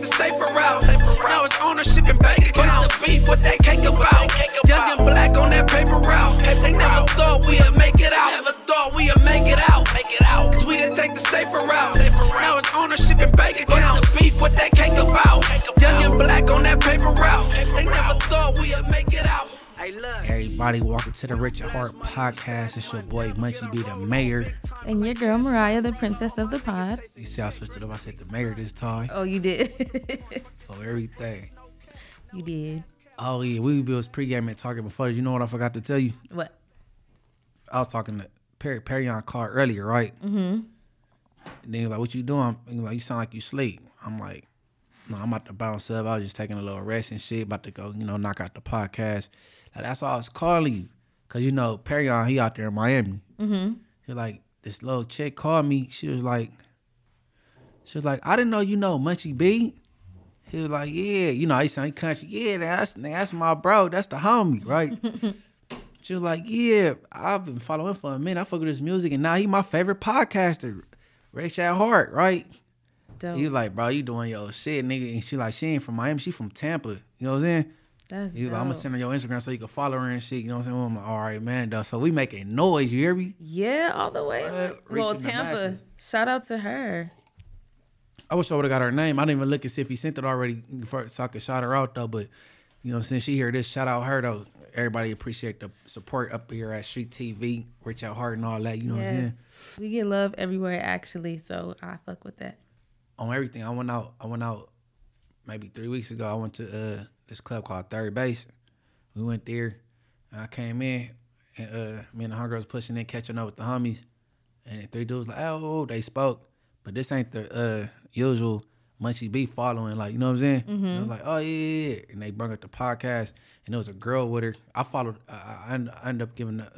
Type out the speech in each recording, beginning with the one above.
take the safer route. Now it's ownership and bank accounts. What's the beef? What that cake about? Young and black on that paper route. They never thought we'd make it out. Never thought we'd make it out. Cause we didn't take the safer route. Now it's ownership and bank accounts. What's the beef? What that cake about? Young and black on that paper route. They never thought we'd make it out. Everybody, welcome to the Rich At Heart podcast. It's your boy Munchie B, the mayor. And your girl Mariah, the princess of the pod. You see, I switched it up. I said the mayor this time. Oh, you did. Oh, everything. You did. Oh, yeah. We was pre-gaming and talking before. You know what I forgot to tell you? What? I was talking to Perry on car earlier, right? Mm-hmm. And then he was like, what you doing? He was like, you sound like you sleep. I'm like, no, I'm about to bounce up. I was just taking a little rest and shit. About to go, knock out the podcast. That's why I was calling you. Because, Perion, he out there in Miami. Mm-hmm. He like, this little chick called me. She was like, I didn't know you know Munchie B. He was like, yeah. I sound country. Yeah, that's my bro. That's the homie, right? She was like, yeah, I've been following for a minute. I fuck with his music. And now he my favorite podcaster, Rich At Heart, right? Dope. He was like, bro, you doing your shit, nigga. And she like, she ain't from Miami. She from Tampa. You know what I'm saying? That's dope. Like, I'm gonna send her your Instagram so you can follow her and shit. You know what I'm saying? Well, I'm like, all right, man. Though. So we making noise. You hear me? Yeah, all the way. Well, Tampa. Shout out to her. I wish I would have got her name. I didn't even look and see if he sent it already, so I could shout her out though. But since she hear this, shout out her though. Everybody appreciate the support up here at Street TV, Rich At Heart, and all that. What I'm saying? We get love everywhere actually, so I fuck with that. On everything, I went out. Maybe 3 weeks ago, I went to this club called Third Base. We went there, and I came in, and me and the homegirls pushing in, catching up with the homies. And the three dudes like, oh, they spoke. But this ain't the usual Munchie B following, like, you know what I'm saying? Mm-hmm. And I was like, oh, yeah. And they brought up the podcast, and there was a girl with her. I followed. I ended up giving my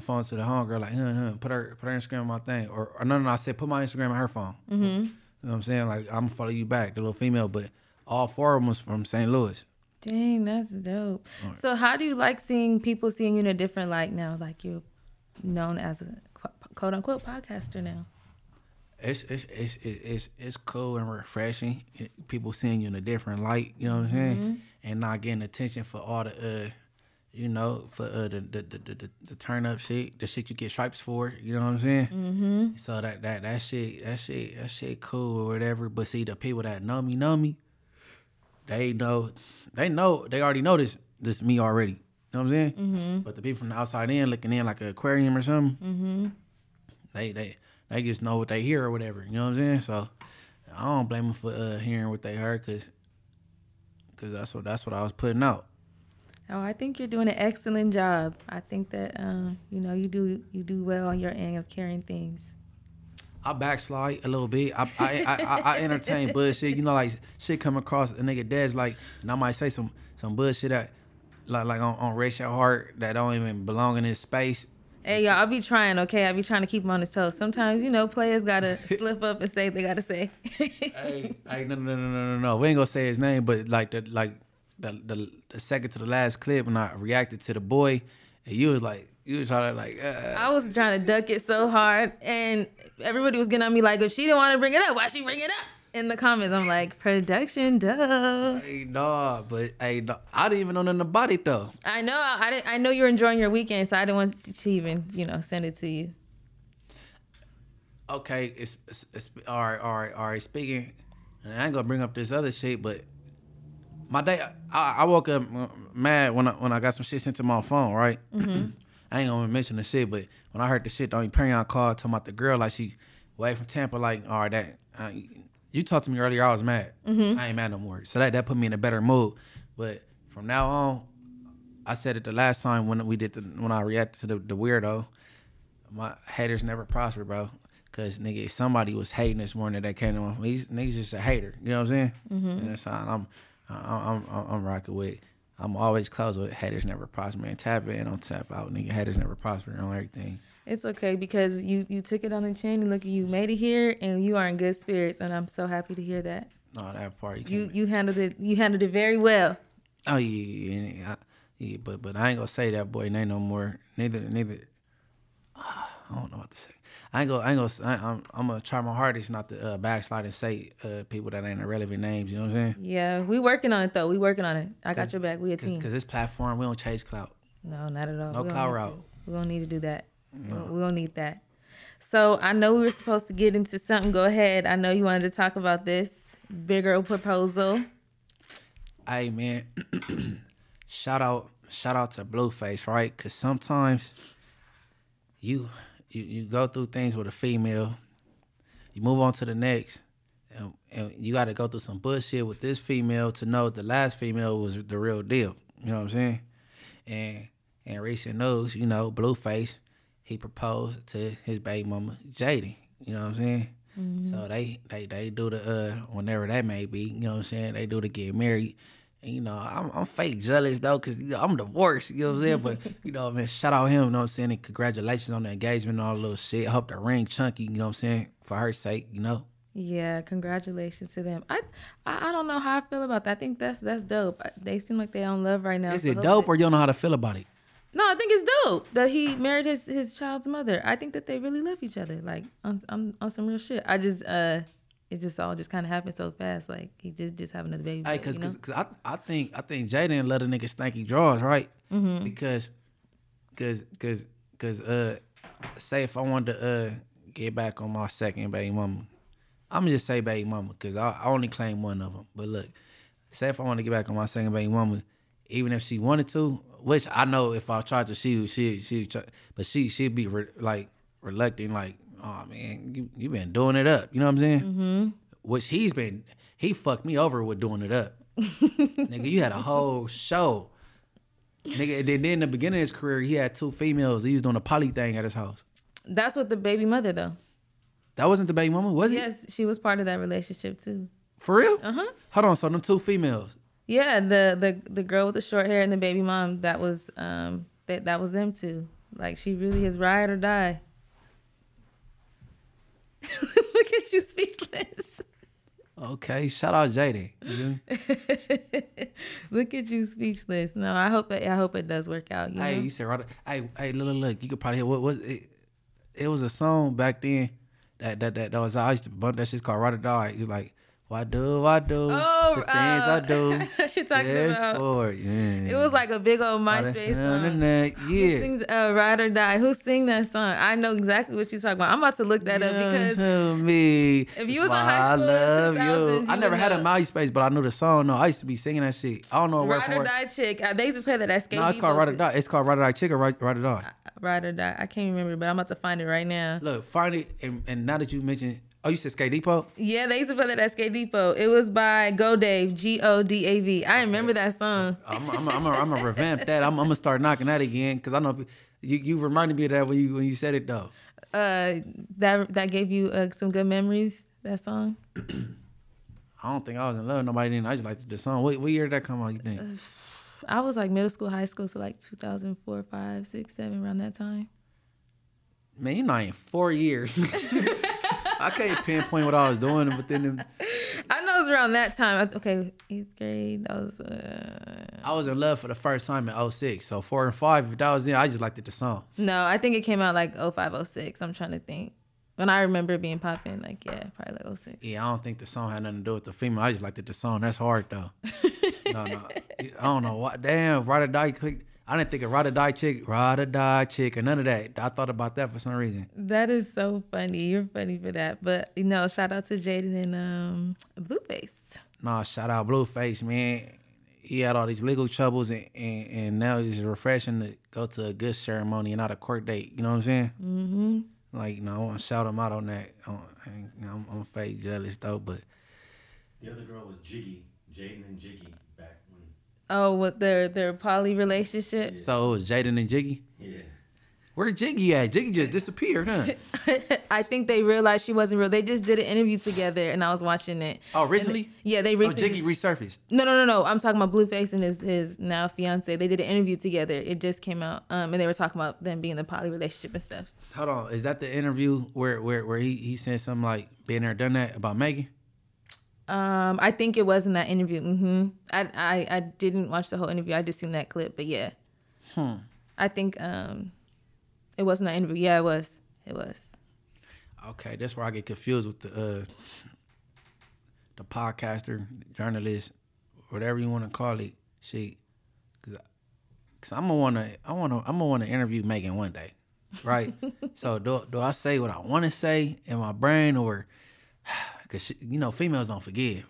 phone to the homegirl, like, put her Instagram on my thing. Or no, I said, put my Instagram on her phone. Mm-hmm. You know what I'm saying? Like, I'm going to follow you back, the little female, but all four of them was from St. Louis. Dang, that's dope. Right. So how do you like seeing you in a different light now? Like, you're known as a quote-unquote podcaster now. It's cool and refreshing. People seeing you in a different light, you know what I'm saying? Mm-hmm. And not getting attention for all the, the turn-up shit, the shit you get stripes for, you know what I'm saying? Mm-hmm. So that shit cool or whatever. But see, the people that know me, they already know this me already. You know what I'm saying? Mm-hmm. But the people from the outside in, looking in like an aquarium or something, mm-hmm. they just know what they hear or whatever, you know what I'm saying? So I don't blame them for hearing what they heard because that's what I was putting out. Oh, I think you're doing an excellent job. I think that you do well on your end of carrying things. I backslide a little bit. I entertain bullshit. Like shit come across a nigga dad's like, and I might say some bullshit that like on Rich At Heart that don't even belong in his space. Hey y'all, I be trying, okay? I be trying to keep him on his toes. Sometimes, players gotta slip up and say what they gotta say. Hey, no. We ain't gonna say his name, but the second to the last clip when I reacted to the boy, and you was trying to I was trying to duck it so hard, and everybody was getting on me like, if she didn't want to bring it up, why she bring it up? In the comments, I'm like, production, duh. Hey, nah, but I didn't even know nothing about it though. I know, I know you were enjoying your weekend, so I didn't want to even, send it to you. Okay, it's all right. Speaking, and I ain't gonna bring up this other shit, but. My day, I woke up mad when I got some shit sent to my phone, right? Mm-hmm. I ain't gonna mention the shit, but when I heard the shit, the only parent I called talking about the girl, like she way from Tampa, like, all right, you talked to me earlier, I was mad. Mm-hmm. I ain't mad no more. So that put me in a better mood. But from now on, I said it the last time when I reacted to the weirdo, my haters never prosper, bro. Cause nigga, somebody was hating this morning that came to my phone. These niggas just a hater, you know what I'm saying? Mm-hmm. And that's how I'm rocking with. I'm always close with haters never prosper, man. Tap in, don't tap out, nigga. Haters never prosper on everything. It's okay because you took it on the chin and look, you made it here and you are in good spirits, and I'm so happy to hear that. No, that part you handled it. You handled it very well. Oh yeah. But I ain't gonna say that boy name no more. Neither. I don't know what to say. I'm gonna try my hardest not to backslide and say people that ain't irrelevant names. You know what I'm saying? Yeah, we working on it though. We working on it. I got your back. We a team. Because this platform, we don't chase clout. No, not at all. No clout route. We don't need to do that. No. We don't need that. So I know we were supposed to get into something. Go ahead. I know you wanted to talk about this bigger proposal. Hey man, shout out to Blueface, right? Because sometimes you go through things with a female, you move on to the next, and you got to go through some bullshit with this female to know the last female was the real deal. You know what I'm saying? And in recent news, you know, Blueface, he proposed to his baby mama, Jaidyn. You know what I'm saying? Mm-hmm. So they do the whenever that may be. You know what I'm saying? They do the get married. And, you know, I'm fake jealous though, cause you know, I'm divorced. You know what I'm saying? But you know, man, shout out him. You know what I'm saying? And congratulations on the engagement and all that little shit. I hope the ring chunky. You know what I'm saying? For her sake, you know. Yeah, congratulations to them. I don't know how I feel about that. I think that's dope. They seem like they on love right now. Is it dope or you don't know how to feel about it? No, I think it's dope that he married his child's mother. I think that they really love each other, like on some real shit. I just it just all just kind of happened so fast, like he just having another baby. Hey, cause I think Jaidyn let a nigga stanky drawers, right? Mm-hmm. Because say if I wanted to get back on my second baby mama, I'ma just say baby mama, cause I only claim one of them. But look, say if I want to get back on my second baby mama, even if she wanted to. Which I know if I tried to, she'd be like reluctant, like, oh man, you been doing it up. You know what I'm saying? Mm-hmm. Which he fucked me over with doing it up. Nigga, you had a whole show. Nigga, and then in the beginning of his career, he had two females. He was doing a poly thing at his house. That's with the baby mother though. That wasn't the baby mama, was it? Yes, she was part of that relationship too. For real? Uh-huh. Hold on, so them two females. Yeah, the girl with the short hair and the baby mom, that was that was them two. Like she really is ride or die. Look at you speechless. Okay, shout out Jaidyn. Mm-hmm. Look at you speechless. No, I hope it does work out. You know? You said right. Hey, look, you could probably hear what was it? It was a song back then that was I used to bump that shit's called Ride or Die. It was like. Why do the things I do? That you talking about. For, yeah. It was like a big old MySpace song. Yeah. Who sings Ride or Die? Who sing that song? I know exactly what you're talking about. I'm about to look that up because me. If you was in high school, I love you. I never had a MySpace, but I knew the song. No, I used to be singing that shit. I don't know where. Ride or Die chick. They used to play that at skate. No, it's called Ride or Die. It's called Ride or Die chick or Ride or Die. Ride or Die. I can't remember, but I'm about to find it right now. Look, find it, and now that you mentioned. Oh, you said Skate Depot? Yeah, they used to play that at Skate Depot. It was by Go Dave, Godav. I remember that song. I'm gonna revamp that. I'm gonna start knocking that again because I know you reminded me of that when you said it though. That gave you some good memories. That song. I don't think I was in love with nobody then. I just liked the song. What year did that come out? You think? I was like middle school, high school, so like 2004, 5, 6, 7, around that time. Man, you're not in 4 years. I can't pinpoint what I was doing within them. I know it was around that time. Okay, 8th grade. I was in love for the first time in 2006. So 4 and 5, if that was in, I just liked it, the song. No, I think it came out like 2005, 2006. I'm trying to think. When I remember it being popping, like, yeah, probably like 2006. Yeah, I don't think the song had nothing to do with the female. I just liked it, the song. That's hard, though. No. I don't know why. Damn, Ride or Die clicked. I didn't think of Ride or Die Chick, or none of that. I thought about that for some reason. That is so funny. You're funny for that. But, you know, shout out to Jaidyn and Blueface. Nah, shout out Blueface, man. He had all these legal troubles, and now it's refreshing to go to a good ceremony and not a court date. You know what I'm saying? Mm-hmm. Like, you know, I want to shout him out on that. I'm fake jealous, though, but. The other girl was Jiggy. Jaidyn and Jiggy. Oh, with their poly relationship. Yeah. So it was Jaidyn and Jiggy? Yeah. Where Jiggy at? Jiggy just disappeared, huh? I think they realized she wasn't real. They just did an interview together, and I was watching it. Oh, recently? They recently. So Jiggy resurfaced? No. I'm talking about Blueface and his now fiance. They did an interview together. It just came out, and they were talking about them being in a poly relationship and stuff. Hold on. Is that the interview where he said something like, been there, done that, about Megan? I think it was in that interview. Mm-hmm. I didn't watch the whole interview. I just seen that clip, but yeah. I think it was in that interview. Yeah, it was. Okay, that's where I get confused with the podcaster, journalist, whatever you want to call it. She, cause I'm gonna wanna interview Megan one day, right? So do I say what I want to say in my brain, or cause she, you know, females don't forgive.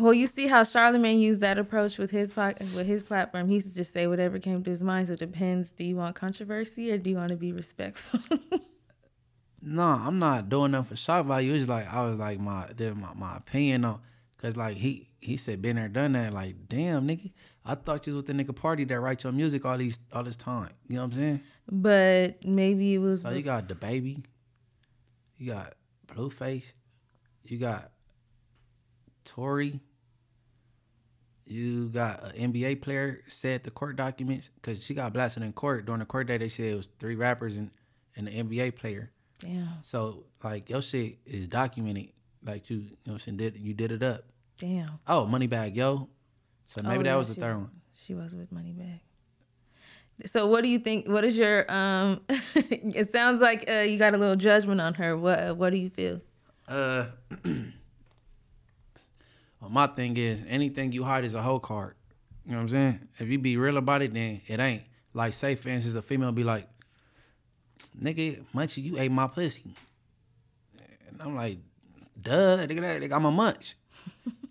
Well, you see how Charlamagne used that approach with his platform. He used to just say whatever came to his mind. So it depends. Do you want controversy or do you want to be respectful? No, I'm not doing nothing for shock value. It's like I was like my opinion on, cause like he said been there done that. Like damn nigga, I thought you was with the nigga party that write your music all this time. You know what I'm saying? But maybe it was. So you got DaBaby, you got Blueface, you got Tori, you got an NBA player said the court documents because she got blasted in court. During the court day, they said it was 3 rappers and an NBA player. Damn. So like your shit is documented. Like you know what I'm saying, you did it up. Damn. Oh, Moneybag Yo. So maybe that was the third one. She was with Moneybag. So what do you think? What is your it sounds like you got a little judgment on her. What do you feel? Well, my thing is, anything you hide is a hoe card. You know what I'm saying? If you be real about it, then it ain't. Like, say, for instance, a female be like, nigga, Munchie, you ate my pussy. And I'm like, duh, nigga, I'm a munch.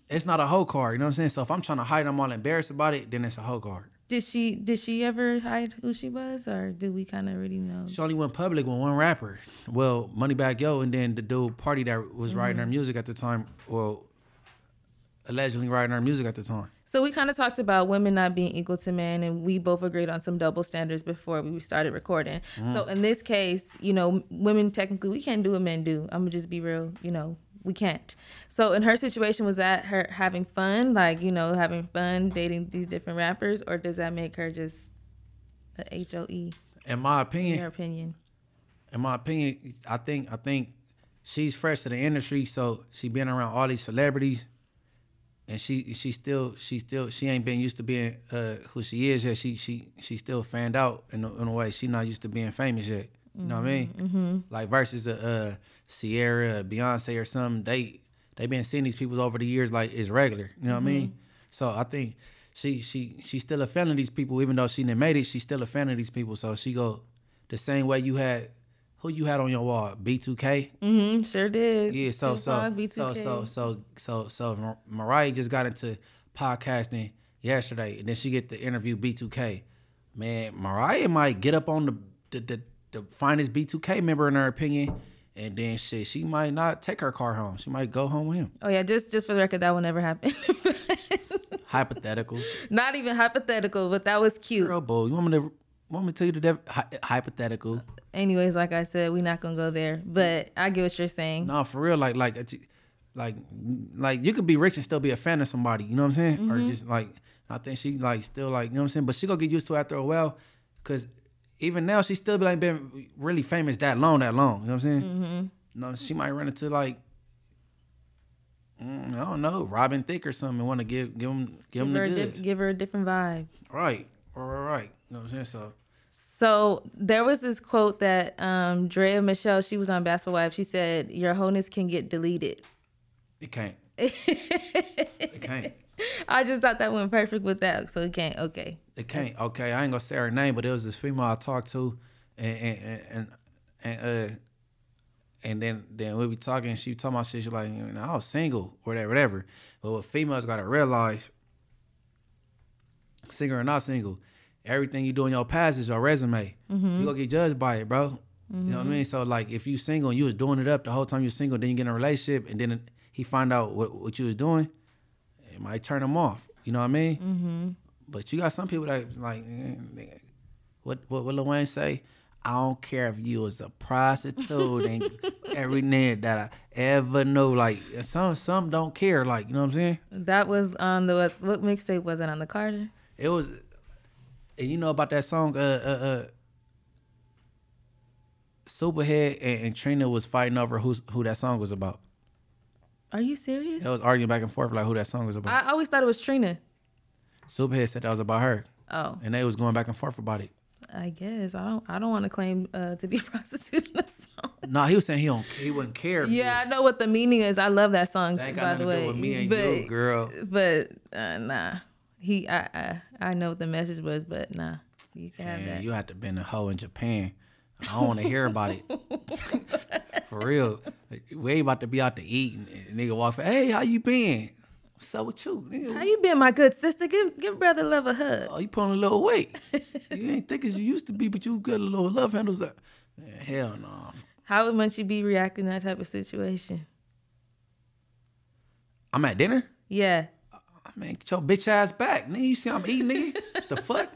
It's not a hoe card, you know what I'm saying? So if I'm trying to hide, I'm all embarrassed about it, then it's a hoe card. Did she ever hide who she was, or did we kind of already know? She only went public with one rapper. Well, Moneybag Yo, and then the dude Party that was writing her music at the time, well, allegedly writing our music at the time. So we kind of talked about women not being equal to men, and we both agreed on some double standards before we started recording. So in this case, you know, women technically, we can't do what men do. I'm gonna just be real, you know, we can't. So in her situation, was that her having fun, like, you know, having fun dating these different rappers, or does that make her just a hoe? In my opinion, I think she's fresh to the industry, so she been around all these celebrities. And she still she ain't been used to being who she is yet. She still fanned out in a way. She not used to being famous yet. You know what I mean? Mm-hmm. Like versus a Sierra, a Beyonce or something. They been seeing these people over the years like it's regular. You know what I mean? So I think she's still a fan of these people, even though she didn't made it. She's still a fan of these people. So she go the same way you had. Who you had on your wall? B2K? Mm-hmm, sure did. Yeah, so Mariah just got into podcasting yesterday, and then she get to interview B2K. Man, Mariah might get up on the finest B2K member in her opinion, and then shit, she might not take her car home. She might go home with him. Oh yeah, just for the record, that will never happen. Hypothetical. Not even hypothetical, but that was cute. Girl, boo, you want me to tell you the hypothetical? Anyways, like I said, we're not gonna go there, but I get what you're saying. No, for real, like you could be rich and still be a fan of somebody, you know what I'm saying? Mm-hmm. Or just like, I think she like still like, you know what I'm saying? But she gonna get used to it after a while, cause even now she still ain't been really famous that long, you know what I'm saying? Mm-hmm. No, she might run into like, I don't know, Robin Thicke or something, and want to give him the goods. Give her a different vibe. Right, you know what I'm saying? So there was this quote that Drea Michelle, she was on Basketball Wives. She said, "Your wholeness can get deleted." It can't. It can't. I just thought that went perfect with that. So it can't. Okay. It can't. Okay. I ain't gonna say her name, but it was this female I talked to, and then we be talking. And she was talking about shit. She like, I was single or whatever. But what females gotta realize, single or not single, everything you do in your past is your resume. Mm-hmm. You gonna get judged by it, bro. Mm-hmm. You know what I mean? So like, if you single and you was doing it up the whole time you single, then you get in a relationship and then he find out what you was doing, it might turn him off. You know what I mean? Mm-hmm. But you got some people that like, what Lil Wayne say? I don't care if you was a prostitute and every nigga that I ever knew. Like some don't care. Like, you know what I'm saying? That was on the what mixtape was it on the Carter? It was. And you know about that song, Superhead and Trina was fighting over who that song was about. Are you serious? They was arguing back and forth like who that song was about. I always thought it was Trina. Superhead said that was about her. Oh. And they was going back and forth about it. I guess I don't want to claim to be prostituted in that song. Nah, he was saying he wouldn't care. Yeah, I know what the meaning is. I love that song, that by the way. That got nothing to do with me and you, girl. But nah, I know what the message was, but nah, you can have that. You had to been a hoe in Japan. I don't want to hear about it. For real, we ain't about to be out to eat and nigga walk. Hey, how you been? What's up with you, nigga? How you been, my good sister? Give brother love a hug. Oh, you putting a little weight. You ain't thick as you used to be, but you got a little love handles up. Man, hell no. How would Munchie B react in that type of situation? I'm at dinner? Yeah. I mean, get your bitch ass back, nigga. You see I'm eating, nigga? The fuck?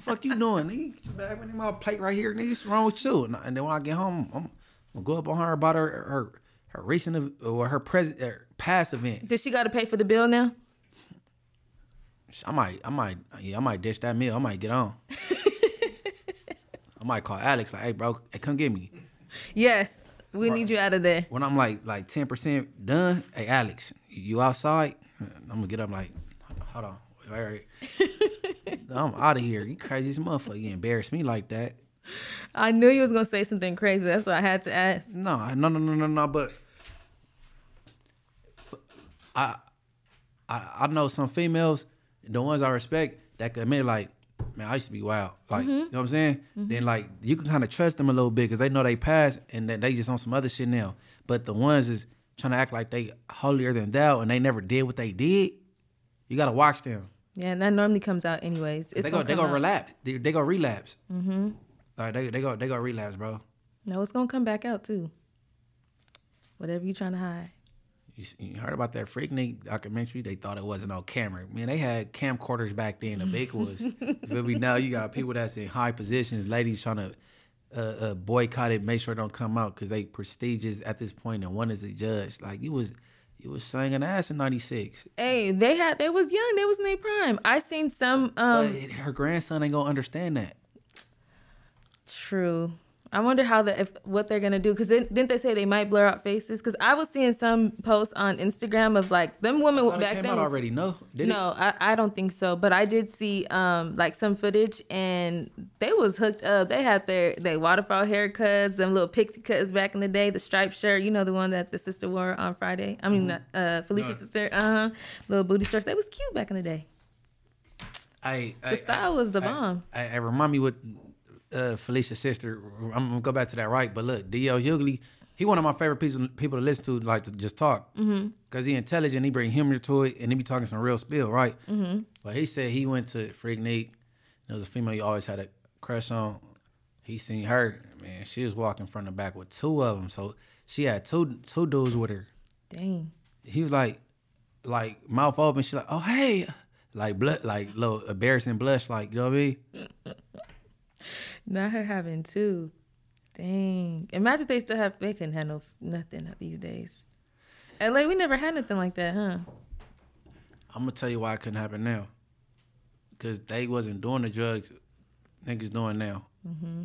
Fuck you doing, nigga? Get your bag in my plate right here, nigga. What's wrong with you? And then when I get home, I'm gonna go up on her about her recent or her present or past events. Does she gotta pay for the bill now? I might dish that meal. I might get on. I might call Alex like, hey bro, come get me. Yes, we need you out of there. When I'm like 10% done, hey Alex, you outside? I'm gonna get up like, hold on, all right. I'm out of here. You crazy as a motherfucker. You embarrassed me like that. I knew you was gonna say something crazy. That's why I had to ask. No. But I know some females, the ones I respect, that could admit like, man, I used to be wild. Like, mm-hmm. You know what I'm saying? Mm-hmm. Then, like, you can kind of trust them a little bit because they know they passed and then they just on some other shit now. But the ones is trying to act like they holier than thou and they never did what they did, you got to watch them. Yeah, and that normally comes out anyways. They gonna relapse. They gonna relapse. Mm-hmm. Like, they gonna relapse, bro. No, it's gonna come back out, too. Whatever you trying to hide. You heard about that Freaknik documentary? They thought it wasn't on camera. Man, they had camcorders back then. The big ones. You feel me? Now you got people that's in high positions, ladies trying to boycott it, make sure it don't come out because they prestigious at this point, and one is a judge. Like you was singing ass in '96. Hey, they was young. They was in their prime. I seen some. But her grandson ain't gonna understand that. True. I wonder what they're gonna do, because didn't they say they might blur out faces? Because I was seeing some posts on Instagram of like them women back then. It came out already, no? No, I don't think so. But I did see like some footage, and they was hooked up. They had their waterfall haircuts, them little pixie cuts back in the day, the striped shirt, you know, the one that the sister wore on Friday. I mean, Felicia's sister, little booty shirts. They was cute back in the day. The style was the bomb. I remind me what. Felicia's sister. I'm gonna go back to that, right? But look, D.L. Hughley, he one of my favorite people to listen to, like to just talk, mm-hmm. Cause he intelligent, he bring humor to it, and he be talking some real spill, right? Mm-hmm. But he said he went to Freaknik. There was a female he always had a crush on. He seen her, man. She was walking front and back with two of them, so she had two dudes with her. Dang. He was like mouth open. She like, oh hey, like blood, like little embarrassing blush, like you know what I mean. Not her having two. Dang. Imagine they still have, they couldn't have nothing these days. LA, we never had nothing like that, huh? I'm going to tell you why it couldn't happen now. Because they wasn't doing the drugs niggas doing now. Mm-hmm.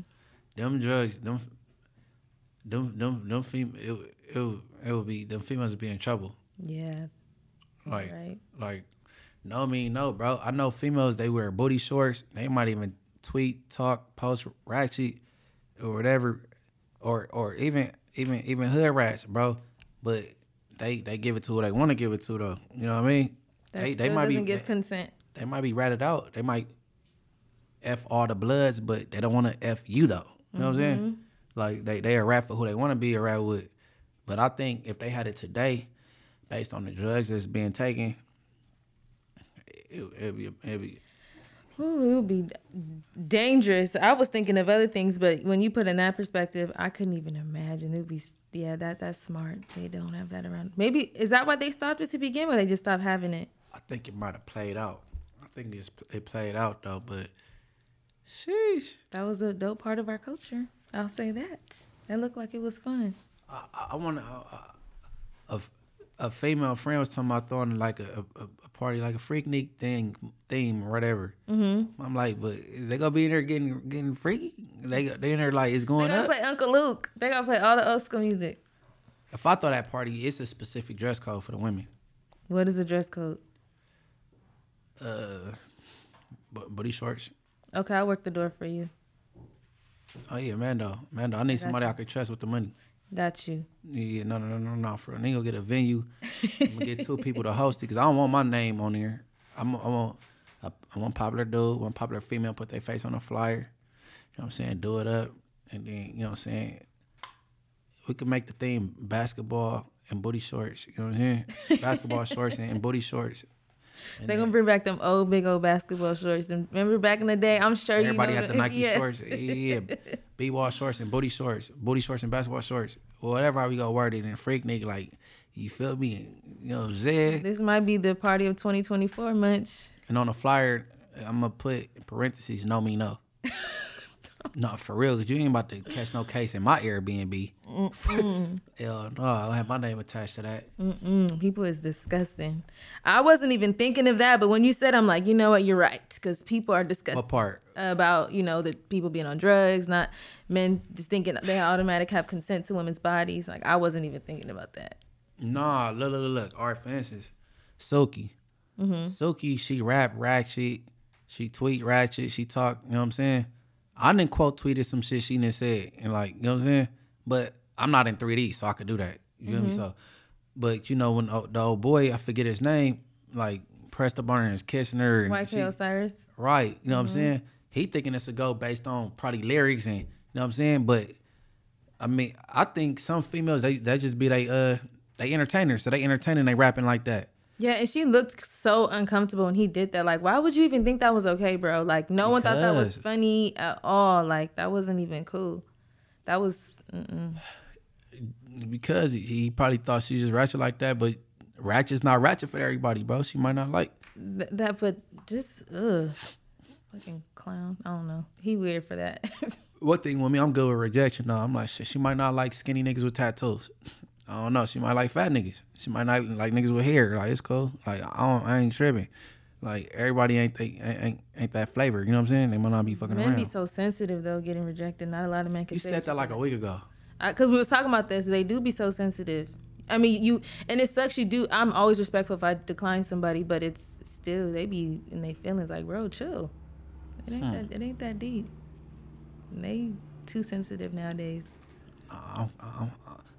Them drugs, them females, it would be, them females would be in trouble. Yeah. Like, right. Like, no mean no, bro. I know females, they wear booty shorts. They might even tweet, talk, post, ratchet, or whatever, or even hood rats, bro. But they give it to who they want to give it to, though. You know what I mean? They might be give consent. They might be ratted out. They might f all the bloods, but they don't want to f you though. You know what I'm saying? Like they a rat for who they want to be a rat with. But I think if they had it today, based on the drugs that's being taken, it'd be. Ooh, it would be dangerous. I was thinking of other things, but when you put in that perspective, I couldn't even imagine. It would be, yeah, that's smart. They don't have that around. Maybe, is that why they stopped it to begin with? They just stopped having it? I think it might have played out. I think it played out, though, but sheesh. That was a dope part of our culture. I'll say that. That looked like it was fun. I want to... A female friend was talking about throwing like a party, like a Freaknik theme or whatever. Mm-hmm. I'm like, but is they gonna be in there getting freaky? They in there like it's going up. They gonna play Uncle Luke. They gonna play all the old school music. If I throw that party, it's a specific dress code for the women. What is the dress code? Booty shorts. Okay, I'll work the door for you. Oh yeah, Mando. I need somebody I could trust with the money. Got you. Yeah, no, for real. They gonna get a venue. I'm gonna get two people to host it because I don't want my name on here. I want popular dude, one popular female, put their face on a flyer. You know what I'm saying? Do it up, and then you know what I'm saying. We could make the theme basketball and booty shorts. You know what I'm saying? Basketball shorts and booty shorts. They're going to bring back them old, big old basketball shorts. And remember back in the day? I'm sure everybody you know. Everybody got the Nike shorts. Yeah. B-wall shorts and booty shorts. Booty shorts and basketball shorts. Whatever how we going to word it. And Freaknik, like, you feel me? And, you know what I'm saying? This might be the party of 2024, Munch. And on the flyer, I'm going to put in parentheses, no me no. No, for real, because you ain't about to catch no case in my Airbnb. Hell no, I don't have my name attached to that. People is disgusting. I wasn't even thinking of that, but when you said, I'm like, you know what, you're right, because people are disgusting. What part? About, you know, the people being on drugs, not men just thinking they automatically have consent to women's bodies. Like, I wasn't even thinking about that. Nah, look. All right, for instance, Silky. Mm-hmm. Silky, she rap ratchet, she tweet ratchet, she talk, you know what I'm saying? I didn't quote tweeted some shit she didn't say, and like, you know what I'm saying? But I'm not in 3D, so I could do that. You know what I mean? So, but you know, when the old boy, I forget his name, like pressed up on her and was kissing her. And YK Osiris. Right. You know what I'm saying? He thinking it's a go based on probably lyrics and, you know what I'm saying? But I mean, I think some females, they just be they entertainers. So they entertaining, they rapping like that. Yeah, and she looked so uncomfortable when he did that. Like, why would you even think that was okay, bro? Like, no one thought that was funny at all. Like, that wasn't even cool. That was... Because he probably thought she just ratchet like that, but ratchet's not ratchet for everybody, bro. She might not like... That, but just... Ugh. Fucking clown. I don't know. He weird for that. One thing with me, I'm good with rejection. No, I'm like, shit, she might not like skinny niggas with tattoos. I don't know. She might like fat niggas. She might not like niggas with hair. Like, it's cool. Like, I ain't tripping. Like, everybody ain't that flavor. You know what I'm saying? They might not be fucking around. Men be so sensitive, though, getting rejected. Not a lot of men can say. You said that like a week ago. Because we was talking about this. They do be so sensitive. I mean, and it sucks you do. I'm always respectful if I decline somebody, but it's still, they be in their feelings like, bro, chill. It ain't that deep. And they too sensitive nowadays.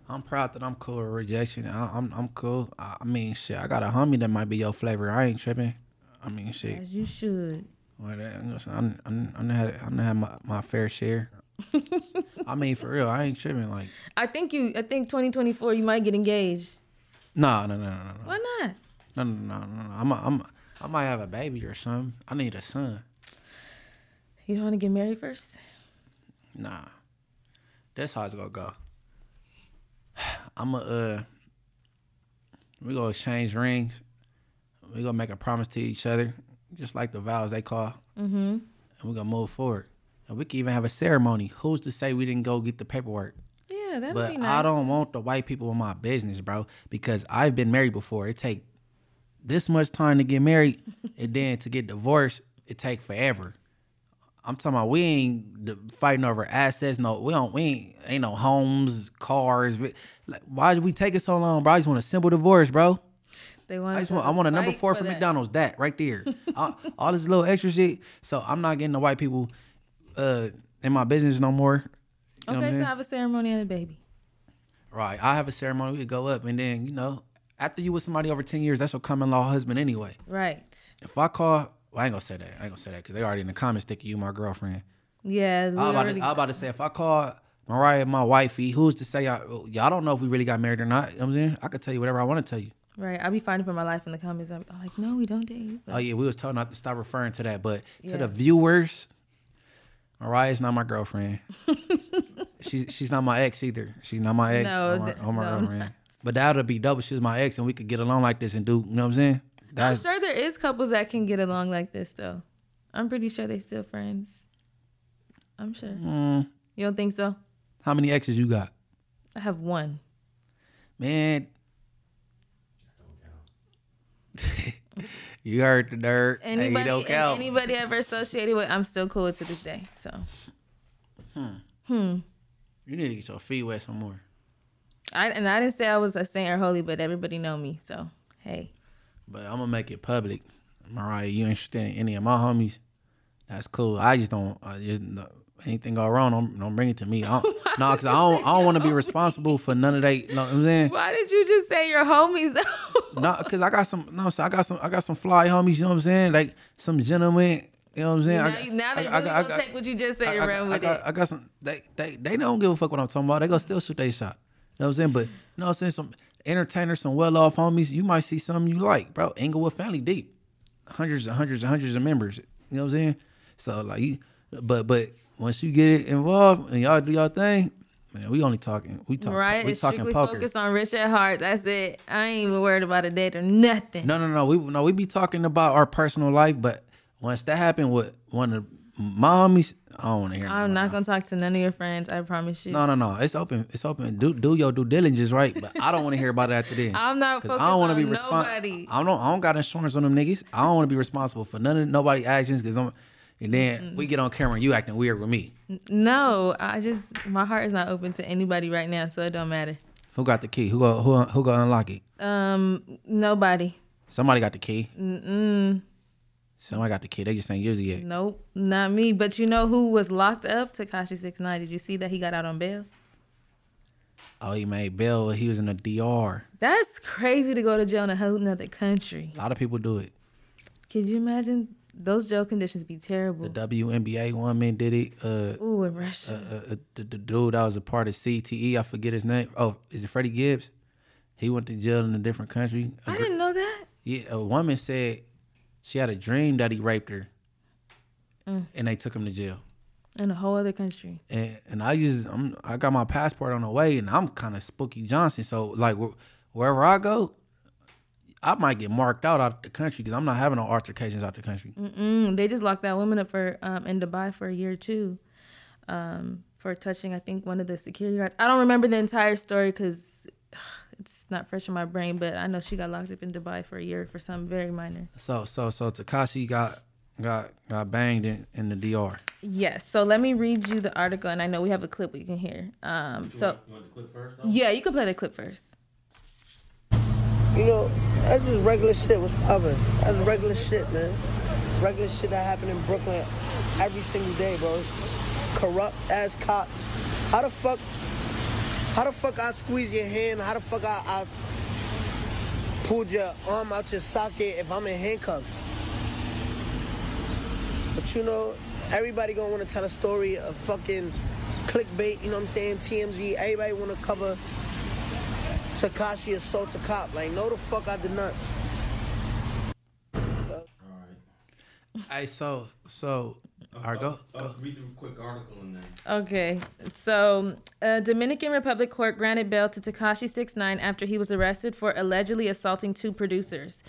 I'm proud that I'm cool with rejection. I'm cool. I mean, shit, I got a homie that might be your flavor. I ain't tripping. I mean, shit. As you should. I'm gonna have my fair share. I mean, for real, I ain't tripping. Like, I think 2024 you might get engaged. No. Why not? No. I might have a baby or something. I need a son. You don't want to get married first? Nah. That's how it's gonna go. We gonna exchange rings. We gonna make a promise to each other, just like the vows they call. And we gonna move forward. And we can even have a ceremony. Who's to say we didn't go get the paperwork? Yeah, that'd be nice. But I don't want the white people in my business, bro, because I've been married before. It take this much time to get married, and then to get divorced, it take forever. I'm talking about we ain't fighting over assets. No, we ain't no homes, cars. Like, why did we take it so long, bro? I just want a simple divorce, bro. I want a number 4 from McDonald's. That right there. All this little extra shit. So I'm not getting the white people in my business no more. You know what I'm saying? I have a ceremony and a baby. Right, I have a ceremony. We could go up, and then you know, after you with somebody over 10 years, that's your common law husband anyway. Right. If I call. Well, I ain't gonna say that because they already in the comments thinking you my girlfriend. Yeah, I was about to say if I call Mariah my wifey, who's to say y'all don't know if we really got married or not? You know what I'm saying? I could tell you whatever I want to tell you. Right, I be fighting for my life in the comments. I'm like, no, we don't date. But... Oh yeah, we was told not to stop referring to that, but to the viewers, Mariah's not my girlfriend. she's not my ex either. She's not my ex. No, I'm my girlfriend. But that would be dope if she was my ex and we could get along like this and do. You know what I'm saying? I'm sure there is couples that can get along like this, though. I'm pretty sure they still friends. I'm sure. You don't think so? How many exes you got? I have one. Man. You heard the dirt. Anybody, hey, don't count. Anybody ever associated with, I'm still cool to this day. So. You need to get your feet wet some more. I didn't say I was a saint or holy, but everybody know me. So, hey. But I'm gonna make it public, Mariah. You ain't interested in any of my homies? That's cool. I just don't. anything go wrong, don't bring it to me. I don't want to be responsible for none of that. You know what I'm saying? Why did you just say your homies though? No, because I got some fly homies. You know what I'm saying? Like some gentlemen. You know what I'm saying? Now they're really gonna take what you just said and run with it. I got some. They don't give a fuck what I'm talking about. They gonna still shoot their shot. You know what I'm saying? But you know what I'm saying? Some entertainers, some well-off homies. You might see something you like, bro. Inglewood family deep, hundreds and hundreds and hundreds of members. You know what I'm saying? So like, but once you get it involved and y'all do y'all thing, man, we only talking. We talking. Right? We talking poker. Strictly focused on Rich at Heart. That's it. I ain't even worried about a date or nothing. No. We be talking about our personal life, but. Once that happened with one of the mommies, I don't want to hear. I'm not gonna talk to none of your friends. I promise you. No. It's open. Do your due diligence, right? But I don't want to hear about it after then. I'm not. Cause I don't want to be responsible. I don't got insurance on them niggas. I don't want to be responsible for none of nobody's actions. Cause I'm. And then we get on camera and you acting weird with me. No, my heart is not open to anybody right now, so it don't matter. Who got the key? Who go unlock it? Nobody. Somebody got the key. Somebody got the key. They just ain't using it yet. Nope, not me. But you know who was locked up? Tekashi 6ix9ine. Did you see that he got out on bail? Oh, he made bail. He was in the DR. That's crazy to go to jail in a whole nother country. A lot of people do it. Could you imagine? Those jail conditions be terrible. The WNBA woman did it. In Russia. The dude that was a part of CTE, I forget his name. Oh, is it Freddie Gibbs? He went to jail in a different country. I didn't know that. Yeah, a woman said... She had a dream that he raped her, and they took him to jail. In a whole other country. And I got my passport on the way, and I'm kind of Spooky Johnson. So like wherever I go, I might get marked out the country because I'm not having no altercations out the country. They just locked that woman up for in Dubai for a year or two, for touching I think one of the security guards. I don't remember the entire story because. It's not fresh in my brain, but I know she got locked up in Dubai for a year for something very minor. So Tekashi got banged in the DR. Yes. So let me read you the article, and I know we have a clip we can hear. You want the clip first? Though? Yeah, you can play the clip first. You know, that's just regular shit was popping. That's regular shit, man. Regular shit that happened in Brooklyn every single day, bro. Corrupt ass cops. How the fuck I squeeze your hand? How the fuck I pulled your arm out your socket if I'm in handcuffs? But you know, everybody gonna wanna tell a story of fucking clickbait, you know what I'm saying? TMZ, everybody wanna cover Tekashi assault a cop. Like, no the fuck I did not. All right, go. Read a quick article in there. Okay, so a Dominican Republic court granted bail to Tekashi 6ix9ine after he was arrested for allegedly assaulting two producers.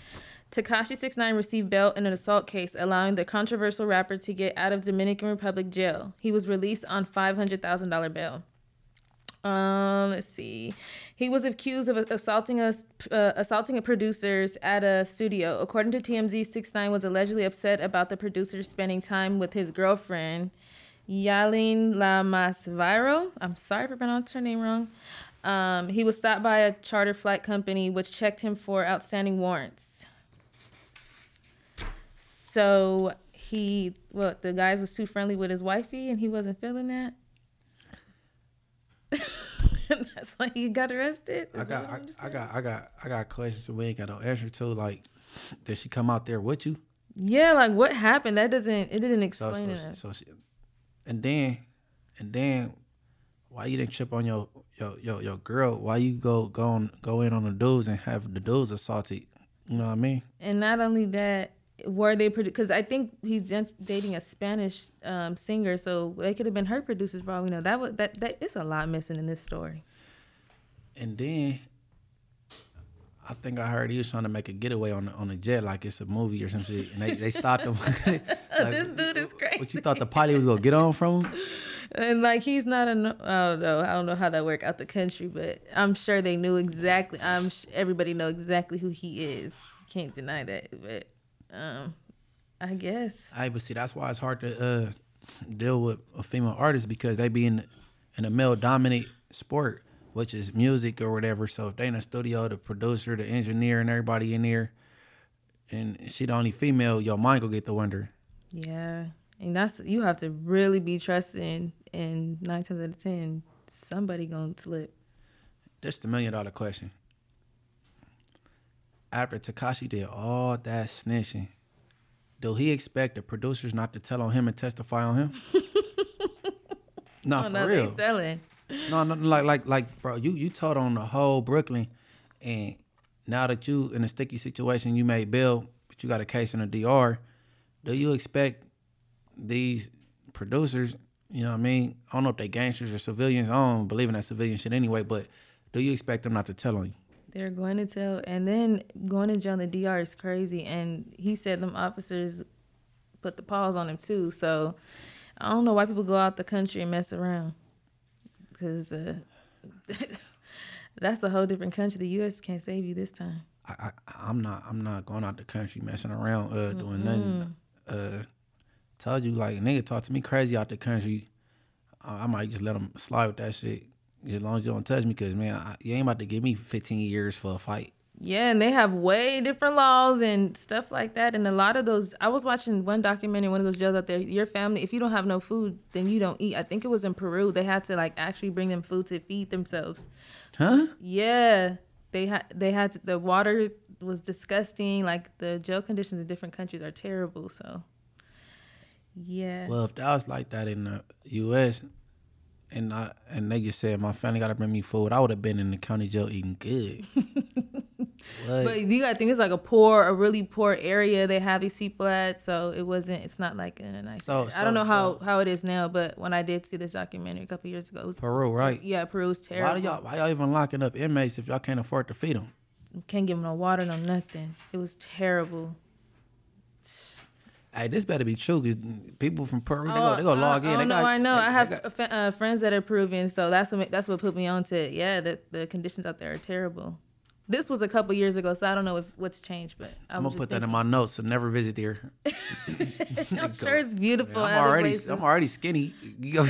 Tekashi 6ix9ine received bail in an assault case, allowing the controversial rapper to get out of Dominican Republic jail. He was released on $500,000 bail. Let's see. He was accused of assaulting producers at a studio. According to TMZ, 6ix9ine was allegedly upset about the producers spending time with his girlfriend, Yailin Lamasviro. I'm sorry for pronouncing her name wrong. He was stopped by a charter flight company, which checked him for outstanding warrants. So the guys was too friendly with his wifey, and he wasn't feeling that. That's why he got arrested. I got questions that we ain't got no answer to. Like, did she come out there with you? Yeah, like what happened? It didn't explain it. And then, why you didn't trip on your girl? Why you go in on the dudes and have the dudes assaulted? You know what I mean? And not only that. Were they produced? Because I think he's dating a Spanish singer, so they could have been her producers for all we know. That it's a lot missing in this story. And then I think I heard he was trying to make a getaway on a jet, like it's a movie or some shit, and they stopped him. Like, this dude is crazy. What you thought the potty was gonna get on from him? And like he's not I don't know how that worked out the country, but I'm sure they knew exactly. Everybody know exactly who he is. You can't deny that, but. I guess. But see, that's why it's hard to deal with a female artist because they be in a male dominant sport, which is music or whatever. So if they in the studio, the producer, the engineer, and everybody in there, and she the only female, your mind go get the wonder. Yeah, And that's, you have to really be trusting, and 9 times out of 10, somebody gonna slip. That's the $1 million question. After Tekashi did all that snitching, do he expect the producers not to tell on him and testify on him? No, for real. Selling. No, like, bro, you told on the whole Brooklyn, and now that you in a sticky situation, you made bail, but you got a case in the DR. Do you expect these producers, you know what I mean? I don't know if they gangsters or civilians. I don't believe in that civilian shit anyway, but do you expect them not to tell on you? They're going to tell, and then going to jail in the DR is crazy. And he said them officers put the paws on him too. So I don't know why people go out the country and mess around, because that's a whole different country. The U.S. can't save you this time. I'm not going out the country messing around, doing nothing. Told you, like, nigga talk to me crazy out the country, I might just let him slide with that shit. As long as you don't touch me, because, man, you ain't about to give me 15 years for a fight. Yeah, and they have way different laws and stuff like that. And a lot of those, I was watching one documentary, one of those jails out there, your family, if you don't have no food, then you don't eat. I think it was in Peru. They had to, like, actually bring them food to feed themselves. Huh? Yeah. They had to, the water was disgusting. Like, the jail conditions in different countries are terrible, so, yeah. Well, if that was like that in the U.S., and they just said my family gotta bring me food, I would have been in the county jail eating good. But you gotta think it's like a really poor area they have these people at, so it's not like in a nice area. I don't know how it is now, but when I did see this documentary a couple years ago, it was Peru, right? Yeah, Peru's terrible. Why y'all even locking up inmates if y'all can't afford to feed them? Can't give them no water, no nothing. It was terrible. Hey, this better be true, because people from Peru, they go log in. I know. I have friends that are Peruvian, so that's what put me on to it. Yeah, the conditions out there are terrible. This was a couple years ago, so I don't know what's changed, but I'm going to put that in my notes, so never visit there. I'm sure it's beautiful. Man, I'm already skinny. You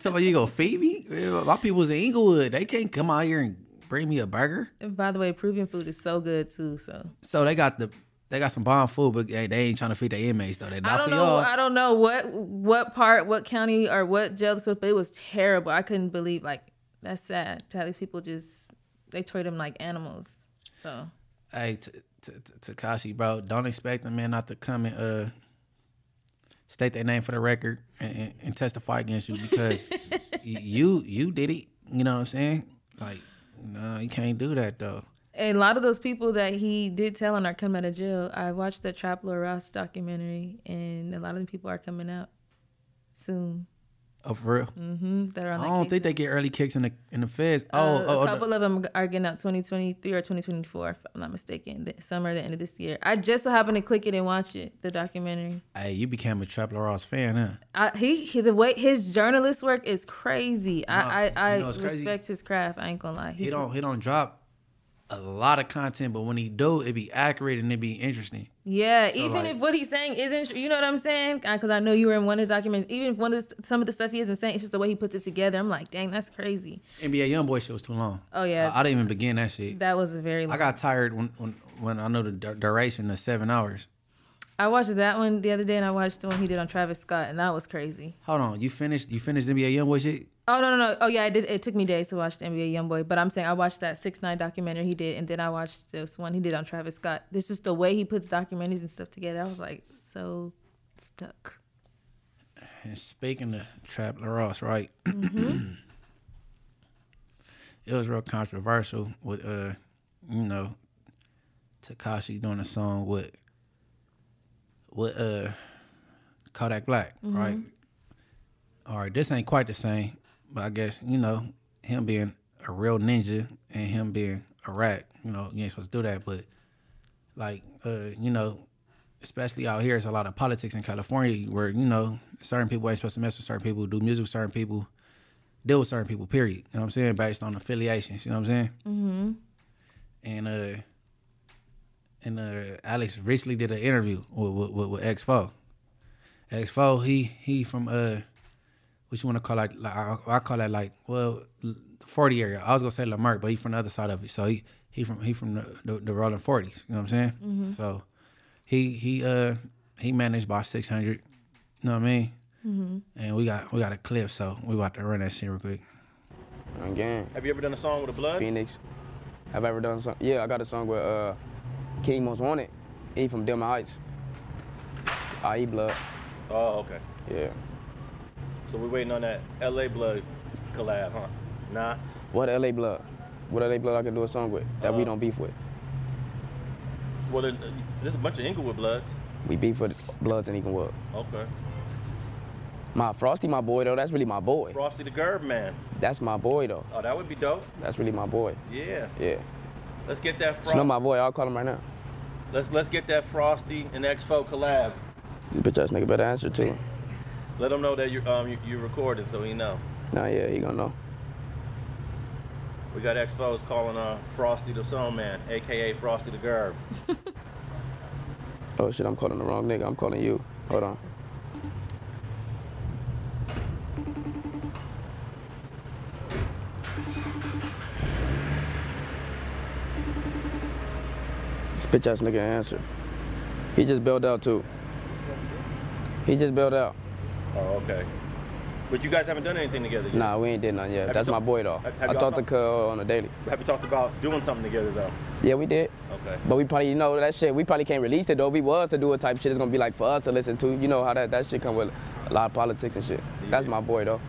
tell me you going to feed me? My people's in Inglewood. They can't come out here and bring me a burger. And by the way, Peruvian food is so good, too. So they got the... They got some bomb food, but hey, they ain't trying to feed their inmates though. I don't know what county or what jail this was, but it was terrible. I couldn't believe, like, that's sad to have these people just, they treat them like animals. So hey, Tekashi, bro, don't expect the man not to come and state their name for the record and testify against you, because you did it. You know what I'm saying? Like, no, you can't do that though. And a lot of those people that he did tell on are coming out of jail. I watched the Trap Lore Ross documentary, and a lot of the people are coming out soon. Oh, for real? Mm-hmm. I don't think they get early kicks in the feds. A couple of them are getting out 2023 or 2024, if I'm not mistaken. The summer, the end of this year. I just so happened to click it and watch it, the documentary. Hey, you became a Trap Lore Ross fan, huh? His journalist work is crazy. No, I respect his craft. I ain't gonna lie. He don't drop a lot of content, but when he do, it be accurate and it be interesting. Yeah, so even if what he's saying isn't, you know what I'm saying? Because I know you were in one of his documentaries. Even if some of the stuff he isn't saying, it's just the way he puts it together. I'm like, dang, that's crazy. NBA YoungBoy shit was too long. Oh yeah, I didn't even begin that shit. That was a very long. I got tired when I know the duration of 7 hours. I watched that one the other day, and I watched the one he did on Travis Scott, and that was crazy. Hold on, you finished NBA YoungBoy shit? Oh, no. Oh, yeah, I did. It took me days to watch the NBA YoungBoy, but I'm saying I watched that 6ix9ine documentary he did, and then I watched this one he did on Travis Scott. It's just the way he puts documentaries and stuff together. I was, like, so stuck. And speaking of Trap Lore Ross, right? Mm-hmm. It was real controversial with, Tekashi doing a song with Kodak Black, mm-hmm. right? All right, this ain't quite the same. But I guess, him being a real ninja and him being a rat, you ain't supposed to do that. But, like, especially out here, it's a lot of politics in California where, certain people ain't supposed to mess with certain people, do music with certain people, deal with certain people, period. You know what I'm saying? Based on affiliations, you know what I'm saying? Mm-hmm. And Alex recently did an interview with X Fo. X Fo, he from... What you want to call I call that the 40 area. I was gonna say Lamarck, but he from the other side of it. So he from the Rolling 40s. You know what I'm saying? Mm-hmm. So he managed by 600 know what I mean? Mm-hmm. And we got a clip, so we about to run that shit real quick. Again. Have you ever done a song with a blood? Phoenix. Have I ever done a song? Yeah, I got a song with King Most Wanted. He from Delma Heights. I eat blood. Oh, okay. Yeah. So we waiting on that LA Blood collab, huh? Nah. What LA Blood? What LA Blood I can do a song with that we don't beef with? Well, there's a bunch of Inglewood Bloods. We beef with Bloods in Inglewood. Okay. My Frosty, my boy, though, that's really my boy. Frosty the Gerb, man. That's my boy, though. Oh, that would be dope. That's really my boy. Yeah. Yeah. Let's get that Frosty. It's not my boy. I'll call him right now. Let's get that Frosty and X Fo collab. This bitch ass nigga better answer to him. Let him know that you're recording, so he know. Nah, yeah, he gonna know. We got X Fo's calling Frosty the Song Man, a.k.a. Frosty the Gerb. Oh, shit, I'm calling the wrong nigga. I'm calling you. Hold on. Bitch ass nigga answer. He just bailed out too. He just bailed out. Oh, okay. But you guys haven't done anything together yet? Nah, we ain't did nothing yet. That's my boy though. I talked to Cole on a daily. Have you talked about doing something together though? Yeah, we did. Okay. But we probably, you know, that shit, we probably can't release it though. If we was to do a type of shit, it's gonna be like for us to listen to. You know how that shit come with a lot of politics and shit. Yeah. That's my boy though.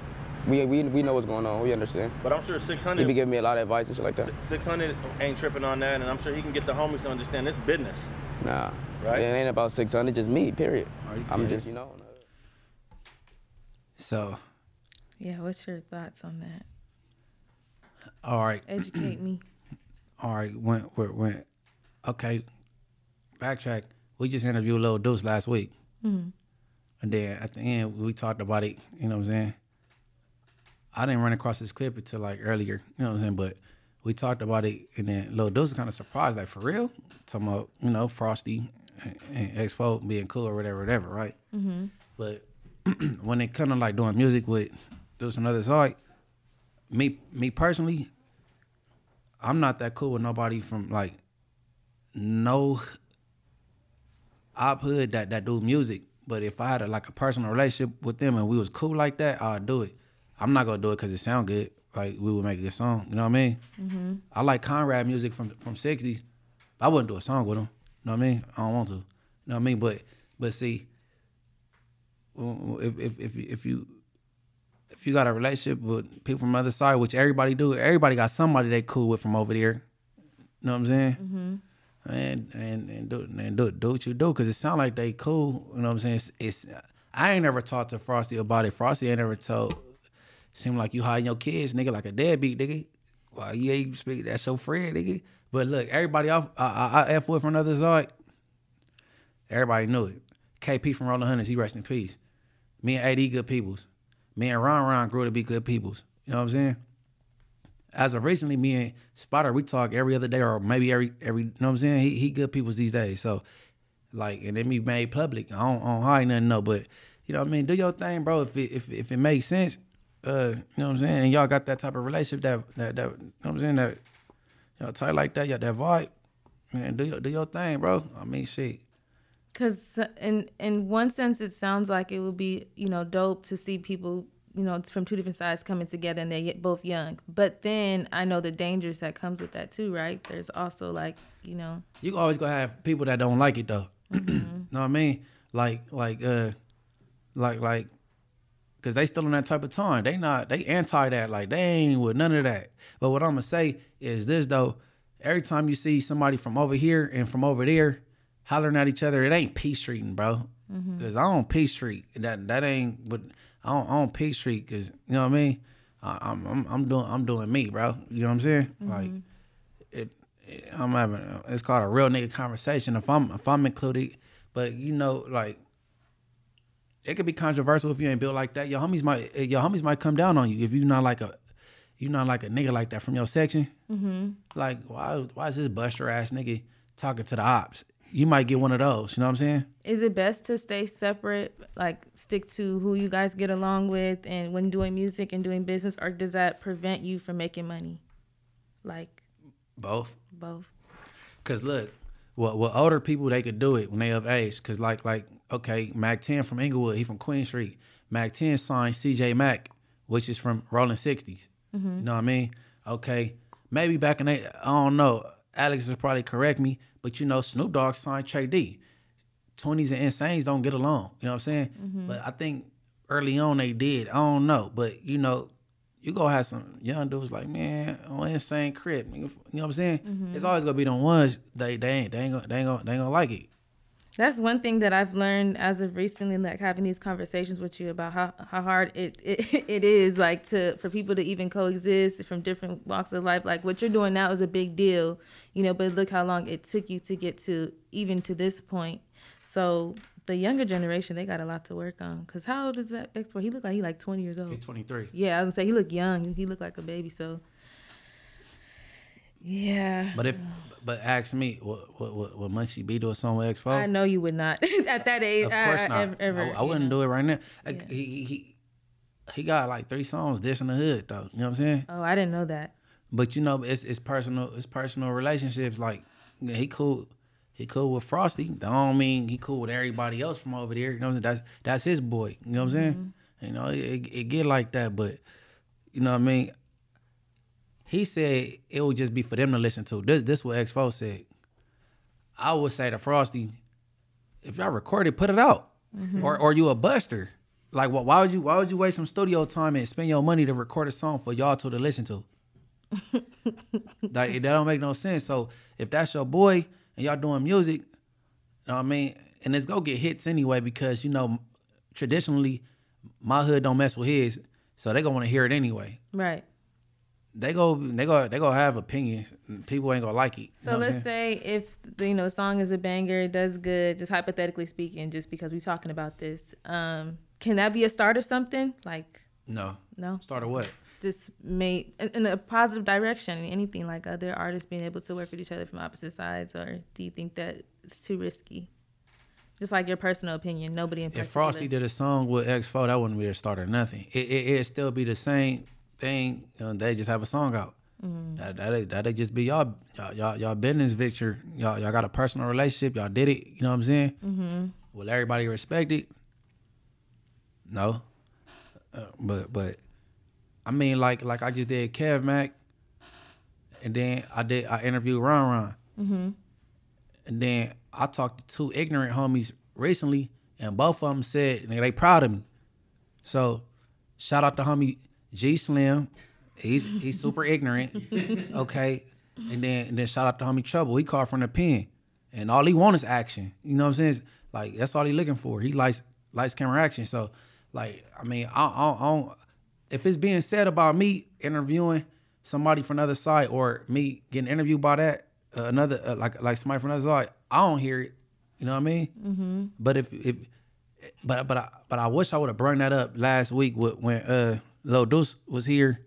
We know what's going on. We understand. But I'm sure 6ix9ine... He be giving me a lot of advice and shit like that. 6ix9ine ain't tripping on that, and I'm sure he can get the homies to understand this business. Nah. Right? It ain't about 6ix9ine, just me, period. I'm just, you know... So... Yeah, what's your thoughts on that? All right. Educate me. All right, went. Okay, backtrack. We just interviewed Lil Deuce last week. Mm-hmm. And then at the end, we talked about it, you know what I'm saying? I didn't run across this clip until like earlier, you know what I'm saying? But we talked about it, and then Lil Deuce was kind of surprised, like for real? Talking about, you know, Frosty and X Fo being cool or whatever, right? Mm-hmm. But when it kind of like doing music with Deuce and others, like me personally, I'm not that cool with nobody from like no op hood that do music. But if I had a personal relationship with them and we was cool like that, I'd do it. I'm not gonna do it because it sound good. Like we would make a good song, you know what I mean? Mm-hmm. I like Conrad music from '60s. I wouldn't do a song with him, you know what I mean? I don't want to, you know what I mean? But see, if you got a relationship with people from the other side, which everybody do, everybody got somebody they cool with from over there, you know what I'm saying? Mm-hmm. And do what you do because it sound like they cool, you know what I'm saying? It's I ain't never talked to Frosty about it. Frosty ain't never told. Seem like you hiding your kids, nigga, like a deadbeat, nigga. Well, yeah, you speak, that's your friend, nigga. But look, everybody I F with from another side, everybody knew it. KP from Rolling Hunters, he rest in peace. Me and AD good peoples. Me and Ron Ron grew to be good peoples. You know what I'm saying? As of recently, me and Spotter, we talk every other day or maybe every you know what I'm saying? He good peoples these days. So, like, and then me made public. I don't hide nothing, no, but you know what I mean? Do your thing, bro, if it makes sense. You know what I'm saying? And y'all got that type of relationship that you know what I'm saying, that y'all tight like that, y'all that vibe. Man, do your thing, bro. I mean, shit. Cause in one sense, it sounds like it would be, you know, dope to see people, you know, from two different sides coming together and they're both young. But then I know the dangers that comes with that too, right? There's also like, you know, you always gonna have people that don't like it though. Mm-hmm. Know what I mean? Like. Cause they still in that type of time. They anti that. Like they ain't with none of that. But what I'm gonna say is this though: every time you see somebody from over here and from over there hollering at each other, it ain't peace treating, bro. Mm-hmm. Cause I don't peace treat. That ain't. But I don't peace treat. Cause you know what I mean. I'm doing me, bro. You know what I'm saying? Mm-hmm. Like I'm having. It's called a real nigga conversation. If I'm included, but you know like. It could be controversial if you ain't built like that. Your homies might come down on you if you not like a nigga like that from your section. Mm-hmm. Like why is this buster ass nigga talking to the ops? You might get one of those. You know what I'm saying? Is it best to stay separate, like stick to who you guys get along with, and when doing music and doing business, or does that prevent you from making money? Like both. Cause look, well, older people they could do it when they of age. Cause like okay, Mac 10 from Inglewood, he from Queen Street. Mac 10 signed CJ Mac, which is from Rolling 60s. Mm-hmm. You know what I mean? Okay, maybe back in the, I don't know, Alex is probably correct me, but you know, Snoop Dogg signed Trey D. 20s and Insanes don't get along, you know what I'm saying? Mm-hmm. But I think early on they did, I don't know, but you know, you gonna have some young dudes like, man, on Insane Crip, you know what I'm saying? Mm-hmm. It's always gonna be the ones they ain't gonna like it. That's one thing that I've learned as of recently, like having these conversations with you about how hard it is, like for people to even coexist from different walks of life. Like what you're doing now is a big deal, you know. But look how long it took you to get to even to this point. So the younger generation, they got a lot to work on. Because how old is that X Fo? He looked like he 20 years old. He's 23. Yeah, I was going to say, he looked young. He looked like a baby, so. Yeah. But ask me, would Munchie B do a song with X Fo? I know you would not. At that age, of course not. I wouldn't do it right now. Yeah. He got like 3 songs, Diss in the Hood, though. You know what I'm saying? Oh, I didn't know that. But, you know, it's personal relationships. Like, he cool. He cool with Frosty. That don't mean he cool with everybody else from over there. You know what I'm saying? That's his boy. You know what I'm saying? Mm-hmm. You know, it get like that, but you know what I mean? He said it would just be for them to listen to. This what X Fo said. I would say to Frosty, if y'all record it, put it out. Mm-hmm. Or you a buster. Like why would you waste some studio time and spend your money to record a song for y'all to listen to? Like, that don't make no sense. So if that's your boy, and y'all doing music, you know what I mean? And it's gonna get hits anyway because, you know, traditionally, my hood don't mess with his, so they gonna wanna hear it anyway. Right. They gonna have opinions. People ain't gonna like it. So let's say if the song is a banger, it does good, just hypothetically speaking, just because we're talking about this, can that be a start of something? Like No. Start of what? Just made in a positive direction, anything like other artists being able to work with each other from opposite sides, or do you think that it's too risky? Just like your personal opinion, nobody in particular. If Frosty did a song with X Fo, that wouldn't be the start of nothing. It'd still be the same thing. You know, they just have a song out. Mm-hmm. That'd just be y'all business venture. Y'all got a personal relationship. Y'all did it. You know what I'm saying? Mm-hmm. Will everybody respect it? No, but. I mean, like I just did Kev Mac, and then I interviewed Ron Ron, mm-hmm. and then I talked to 2 ignorant homies recently, and both of them said they proud of me. So, shout out to homie G Slim, he's super ignorant, okay, and then shout out to homie Trouble, he called from the pen, and all he wants is action. You know what I'm saying? It's like that's all he looking for. He likes camera action. So, like I mean, I don't. If it's being said about me interviewing somebody from another side, or me getting interviewed by that another somebody from another side, I don't hear it. You know what I mean? Mm-hmm. But I wish I would have brought that up last week when Lil Deuce was here,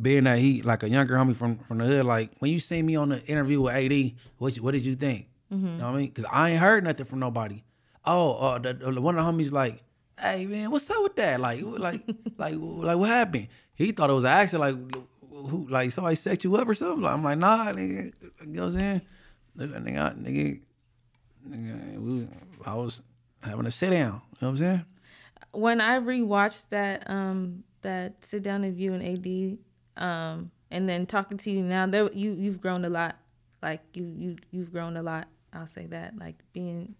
being that he like a younger homie from the hood. Like when you see me on the interview with AD, what did you think? Mm-hmm. You know what I mean? Because I ain't heard nothing from nobody. Oh, one of the homies like, hey man, what's up with that? Like what happened? He thought it was an accident. Like, who? Like somebody set you up or something? Like, I'm like, nah, nigga. You know what I'm saying? Nigga, I was having a sit down. You know what I'm saying? When I rewatched that sit down of you and AD, and then talking to you now, there you've grown a lot. Like you've grown a lot. I'll say that. Like being.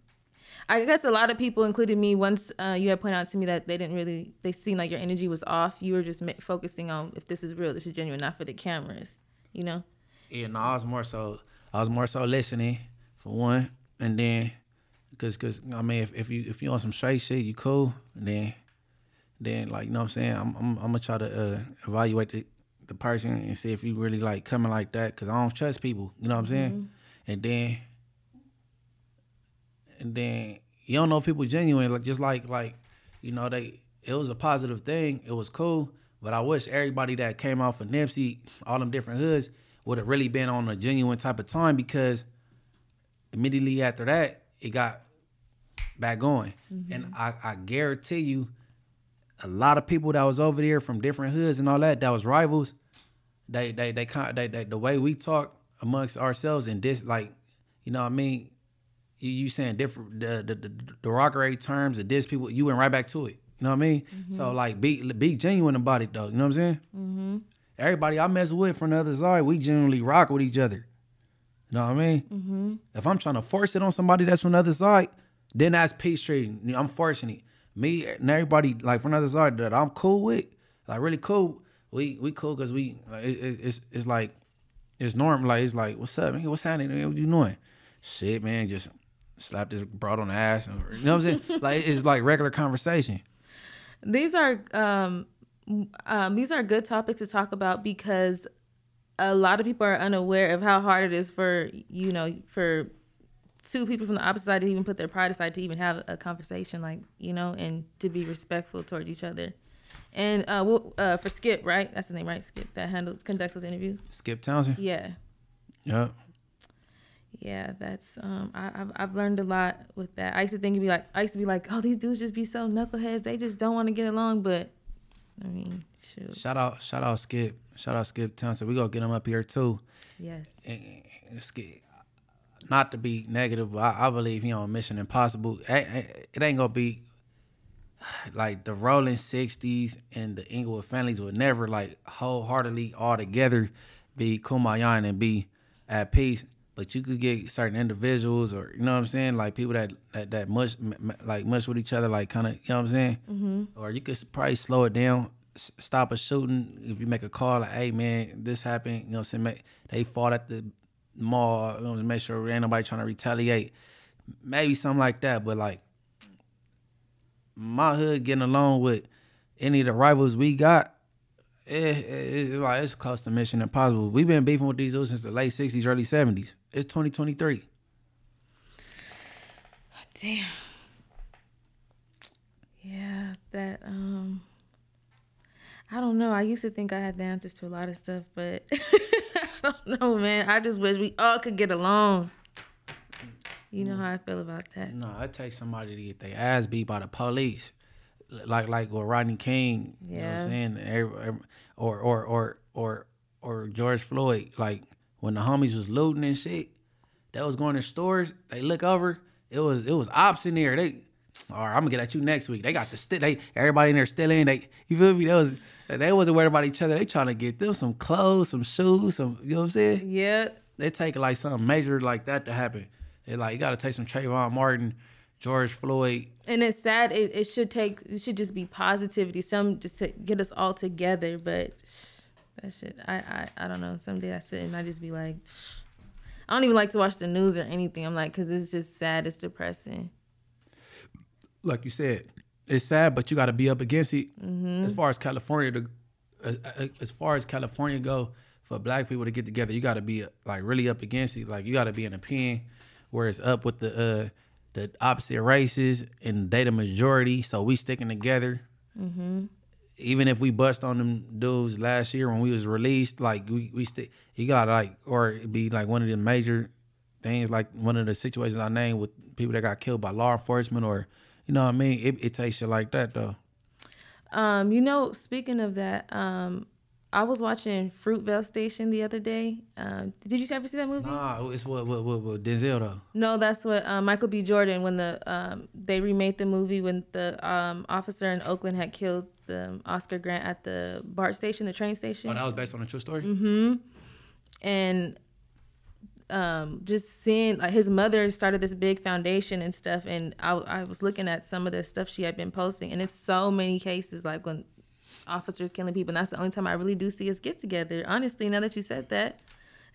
I guess a lot of people, including me, once you had pointed out to me that they seemed like your energy was off. You were just focusing on if this is real, this is genuine, not for the cameras, you know? Yeah, no, I was more so listening, for one. And then, because I mean, if you on some straight shit, you cool. And then like, you know what I'm saying? I'm going to try to evaluate the person and see if you really like coming like that, because I don't trust people, you know what I'm saying? Mm-hmm. And then you don't know if people genuine, like just like you know, it was a positive thing, it was cool, but I wish everybody that came off of Nipsey, all them different hoods, would have really been on a genuine type of time, because immediately after that, it got back going. Mm-hmm. And I guarantee you, a lot of people that was over there from different hoods and all that was rivals, they the way we talk amongst ourselves and this, like, you know what I mean? you saying different derogatory terms and diss people, you went right back to it. You know what I mean? Mm-hmm. So like be genuine about it though. You know what I'm saying? Mm-hmm. Everybody I mess with from the other side, we generally rock with each other. You know what I mean? Mm-hmm. If I'm trying to force it on somebody that's from the other side, then that's peace treating. You know, I'm forcing it. Me and everybody like from the other side that I'm cool with, like really cool. We cool because we like, it's like it's normal. Like it's like, what's up, man? What's happening? What you doing? Shit, man, just slap this broad on the ass. And, you know what I'm saying? Like it's like regular conversation. These are good topics to talk about because a lot of people are unaware of how hard it is for, you know, for two people from the opposite side to even put their pride aside to even have a conversation, like, you know, and to be respectful towards each other. And for Skip, right? That's his name, right? Skip that conducts those interviews. Skip Townsend. Yeah. Yeah. Yeah, that's I've learned a lot with that. I used to be like, oh, these dudes just be so knuckleheads. They just don't want to get along. But I mean, shoot. Shout out, Skip. Shout out, Skip Townsend. We gonna get him up here too. Yes. And Skip, not to be negative, but I believe he on Mission Impossible. It ain't gonna be like the Rolling 60s and the Inglewood families would never like wholeheartedly all together be kumbaya and be at peace. But you could get certain individuals, or you know what I'm saying, like people that much with each other, like kind of, you know what I'm saying. Mm-hmm. Or you could probably slow it down, stop a shooting if you make a call like, hey man, this happened. You know what I'm saying? They fought at the mall. You know, to make sure ain't nobody trying to retaliate. Maybe something like that. But like my hood getting along with any of the rivals we got. It's like it's close to Mission Impossible. We've been beefing with these dudes since the late 60s, early 70s. It's 2023. Damn. Yeah, that I don't know. I used to think I had the answers to a lot of stuff, but I don't know, man. I just wish we all could get along. You know how I feel about that. No, it takes somebody to get their ass beat by the police. Like with Rodney King, you know what I'm saying, or George Floyd. Like when the homies was looting and shit, they was going to stores. They look over, it was ops in there. They, all right, I'm gonna get at you next week. They got the everybody in there still in. They, you feel me? They wasn't worried about each other. They trying to get them some clothes, some shoes, some, you know what I'm saying? Yeah. They take like something major like that to happen. It like you gotta take some Trayvon Martin, George Floyd. And it's sad. It should just be positivity. Some just to get us all together. But that shit, I don't know. Someday I sit and I just be like, I don't even like to watch the news or anything. I'm like, because it's just sad. It's depressing. Like you said, it's sad, but you got to be up against it. Mm-hmm. As far as California go, for black people to get together, you got to be like really up against it. Like you got to be in a pen where it's up with the opposite races and they the majority, so we sticking together. Mm-hmm. Even if we bust on them dudes last year when we was released, like we stick. You gotta like, or it be like one of the major things, like one of the situations I named with people that got killed by law enforcement, or you know what I mean. It takes shit like that though. You know, speaking of that, I was watching Fruitvale Station the other day. Did you ever see that movie? Nah, it's what Denzel though. No, that's what Michael B. Jordan, when the they remade the movie when the officer in Oakland had killed the Oscar Grant at the BART station, the train station. Oh, that was based on a true story? Mm-hmm. And just seeing like his mother started this big foundation and stuff, and I was looking at some of the stuff she had been posting, and it's so many cases like when officers killing people, and that's the only time I really do see us get together, honestly. Now that you said that,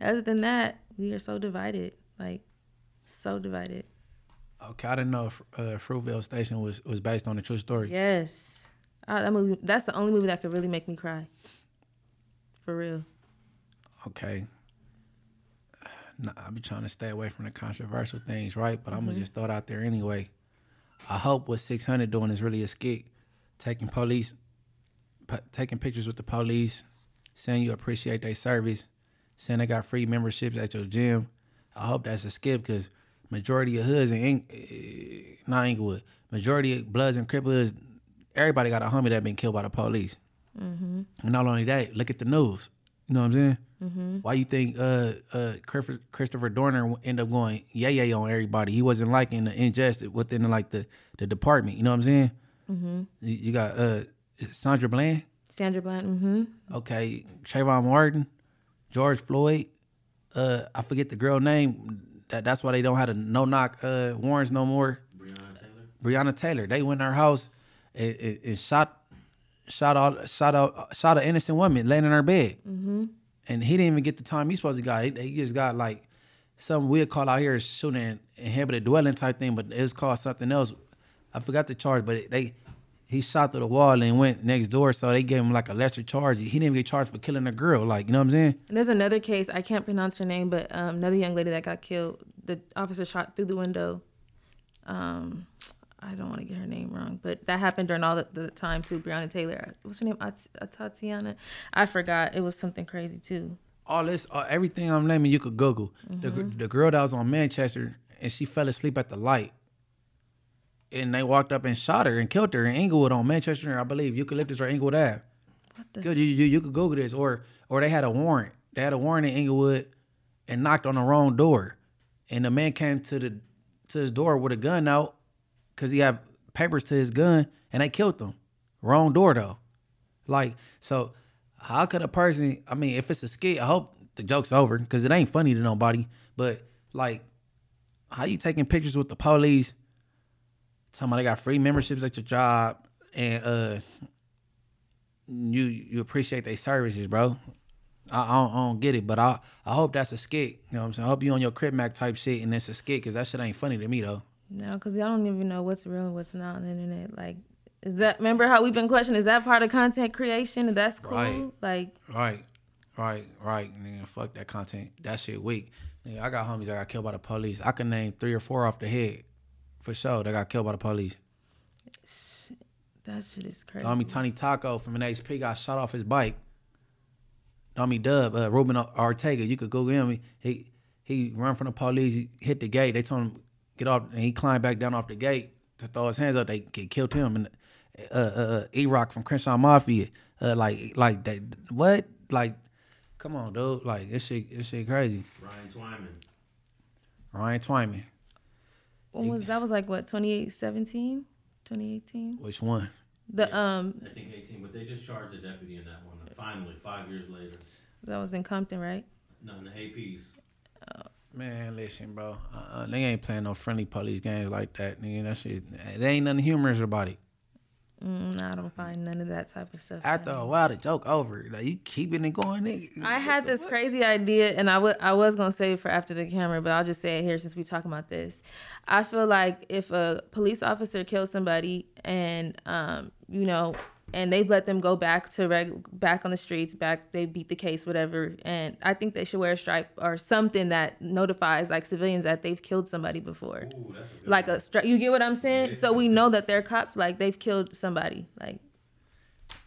other than that, we are so divided, like so divided. Okay, I didn't know Fruitvale Station was based on a true story. Yes, that movie, that's the only movie that could really make me cry, for real. Okay, nah, I be trying to stay away from the controversial things, right? But mm-hmm. I'm gonna just throw it out there anyway. I hope what 6ix9ine doing is really a skit, taking pictures with the police, saying you appreciate their service, saying they got free memberships at your gym. I hope that's a skip, because majority of hoods majority of Bloods and Crip hoods, everybody got a homie that been killed by the police. Mm-hmm. And not only that, look at the news. You know what I'm saying? Mm-hmm. Why you think Christopher Dorner end up going yeah on everybody? He wasn't liking the ingest within like the department. You know what I'm saying? Mm-hmm. You got Sandra Bland. Sandra Bland. Mm-hmm. Okay, Trayvon Martin, George Floyd. I forget the girl name. That's why they don't have a no knock warrants no more. Breonna Taylor. They went in her house and shot an innocent woman laying in her bed. Mm-hmm. And he didn't even get the time he's supposed to got. He just got like something weird called out here shooting and inhabited dwelling type thing, but it was called something else. I forgot the charge, but he shot through the wall and went next door, so they gave him like a lesser charge. He didn't even get charged for killing a girl, like, you know what I'm saying? There's another case, I can't pronounce her name, but another young lady that got killed, the officer shot through the window. I don't want to get her name wrong, but that happened during all the time too. Breonna Taylor, what's her name? Tatiana. I forgot. It was something crazy too. All this, everything I'm naming, you could Google. Mm-hmm. The girl that was on Manchester and she fell asleep at the light, and they walked up and shot her and killed her in Inglewood on Manchester, I believe, Eucalyptus or Inglewood Ave. What the? You could Google this, or they had a warrant. They had a warrant in Inglewood and knocked on the wrong door, and the man came to his door with a gun out, because he had papers to his gun, and they killed him. Wrong door, though. Like, so how could a person, I mean, if it's a skit, I hope the joke's over, because it ain't funny to nobody, but, like, how you taking pictures with the police, talking about they got free memberships at your job, and you appreciate their services, bro? I don't get it, but I hope that's a skit. You know what I'm saying? I hope you on your Crip Mac type shit, and it's a skit, because that shit ain't funny to me, though. No, because y'all don't even know what's real and what's not on the internet. Like, is that, remember how we've been questioning, is that part of content creation? Is that cool? Right. Nigga, fuck that content. That shit weak. Nigga, I got homies that got killed by the police. I can name 3 or 4 off the head for sure that got killed by the police. That shit is crazy. Homie Tony Taco from an HP got shot off his bike. Homie Dub, Ruben Ortega, you could Google him. He run from the police, he hit the gate. They told him, get off, and he climbed back down off the gate to throw his hands up. They killed him. And E-Rock from Crenshaw Mafia, like that. What? Like, come on, dude. Like, this shit crazy. Ryan Twyman. That was like what? 2017, 2018. Which one? I think 18. But they just charged the deputy in that one. Finally, 5 years later. That was in Compton, right? No, in the APs. Man, listen, bro. They ain't playing no friendly police games like that, nigga. That shit, there ain't nothing humorous about it. I don't find none of that type of stuff. After a while, the joke over. Like, you keeping it going, nigga. I had this crazy idea, and I was gonna save it for after the camera, but I'll just say it here since we talking about this. I feel like if a police officer kills somebody, and and they let them go back to back on the streets, they beat the case, whatever. And I think they should wear a stripe or something that notifies like civilians that they've killed somebody before. Ooh, that's a good like one. A stripe. You get what I'm saying? Yeah. So we know that they're cops, like they've killed somebody. Like,